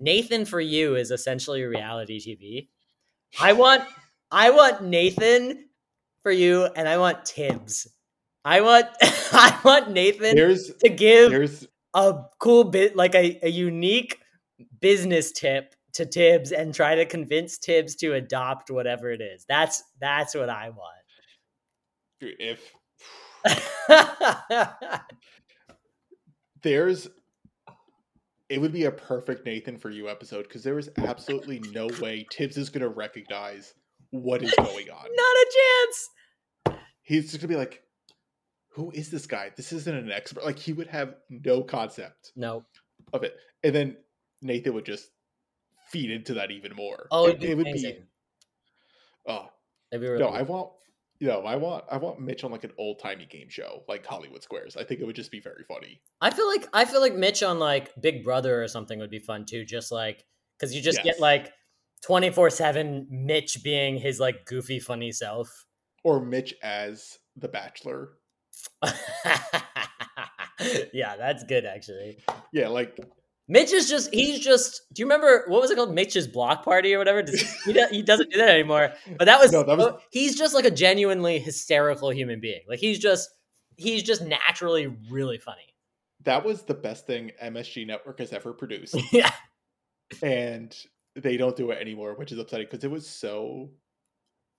Nathan for You is essentially reality T V. I want, I want Nathan for You and I want Tibbs. I want, I want Nathan there's, to give there's... a cool bit, like a, a unique business tip to Tibbs and try to convince Tibbs to adopt whatever it is. That's that's what I want. If there's, it would be a perfect Nathan for You episode because there is absolutely no way Tibbs is going to recognize what is going on. Not a chance. He's just going to be like, "Who is this guy? This isn't an expert." Like he would have no concept, no, of it, and then Nathan would just feed into that even more. Oh, it, it would be. Oh, That'd be really no! Cool. I want, you know, I want, I want Mitch on like an old timey game show, like Hollywood Squares. I think it would just be very funny. I feel like, I feel like Mitch on like Big Brother or something would be fun too. Just like because you just yes. get like twenty-four seven Mitch being his like goofy, funny self, or Mitch as the Bachelor. Yeah, that's good actually. Yeah, like. Mitch is just, he's just, do you remember, what was it called? Mitch's Block Party or whatever? Does, he, he doesn't do that anymore. But that was, no, that was, he's just like a genuinely hysterical human being. Like he's just, he's just naturally really funny. That was the best thing M S G Network has ever produced. Yeah. And they don't do it anymore, which is upsetting because it was so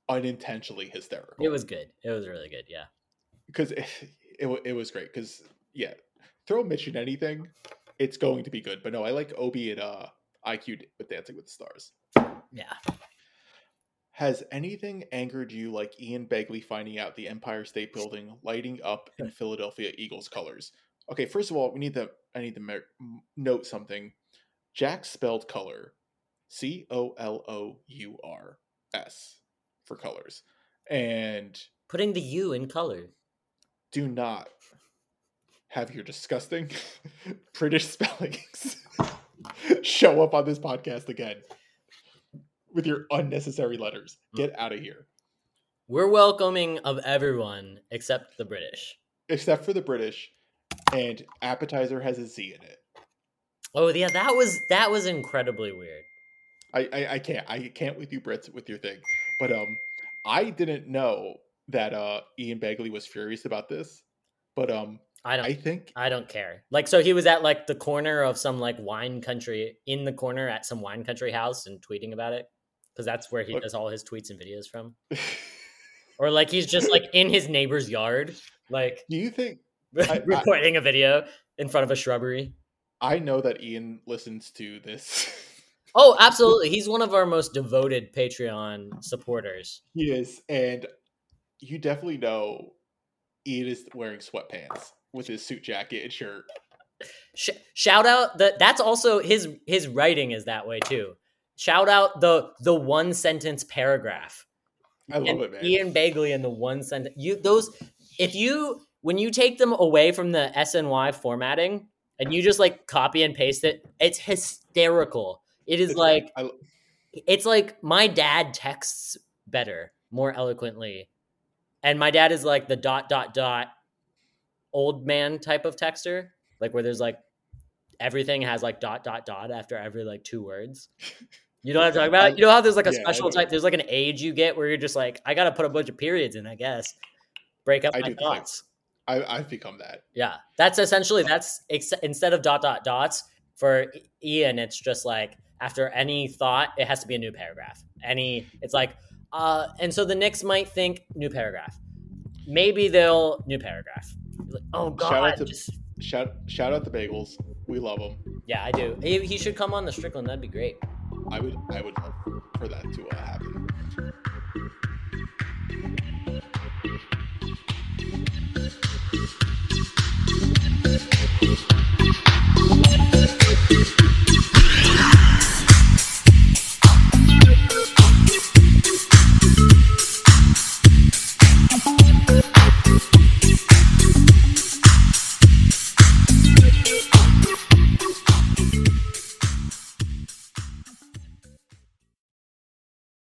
unintentionally hysterical. It was good. It was really good, yeah. Because it, it, it was great. Because, yeah, throw Mitch in anything. It's going to be good, but no, I like Obi and uh, I Q with Dancing with the Stars. Yeah. Has anything angered you like Ian Begley finding out the Empire State Building lighting up in Philadelphia Eagles colors? Okay, first of all, we need to I need to mer- note something. Jack spelled color, C O L O U R S for colors, and putting the U in color. Do not. Have your disgusting British spellings show up on this podcast again with your unnecessary letters. Get out of here. We're welcoming of everyone except the British. Except for the British, and appetizer has a Z in it. Oh yeah, that was that was incredibly weird. I I, I can't I can't with you Brits with your thing, but um I didn't know that uh, Ian Begley was furious about this, but um. I don't I think I don't care. Like, so he was at like the corner of some like wine country in the corner at some wine country house and tweeting about it. Cause that's where he Look. does all his tweets and videos from. Or like, he's just like in his neighbor's yard. Like, do you think I, recording I, a video in front of a shrubbery? I know that Ian listens to this. Oh, absolutely. He's one of our most devoted Patreon supporters. He is. And you definitely know Ian is wearing sweatpants. With his suit jacket and shirt. Shout out the that's also his his writing is that way too. Shout out the the one sentence paragraph. I love and it, man. Ian Begley and the one sentence. You those if you when you take them away from the S N Y formatting and you just like copy and paste it, it's hysterical. It is it's like I, it's like my dad texts better, more eloquently, and my dad is like the dot dot dot. Old man type of texter, like where there's like everything has like dot dot dot after every like two words. You know what I'm talking about? I, you know how there's like a yeah, special type, there's like an age you get where you're just like, I gotta put a bunch of periods in, I guess. Break up I my do thoughts. I, I've become that. Yeah, that's essentially, that's ex- instead of dot, dot, dots, for Ian, it's just like after any thought, it has to be a new paragraph. Any, it's like, uh, and so the Knicks might think new paragraph. Maybe they'll, new paragraph. Like, oh, God. Shout out, to, just... shout, shout out the bagels. We love them. Yeah, I do. He, he should come on the Strickland. That'd be great. I would, I would love for that to uh, happen.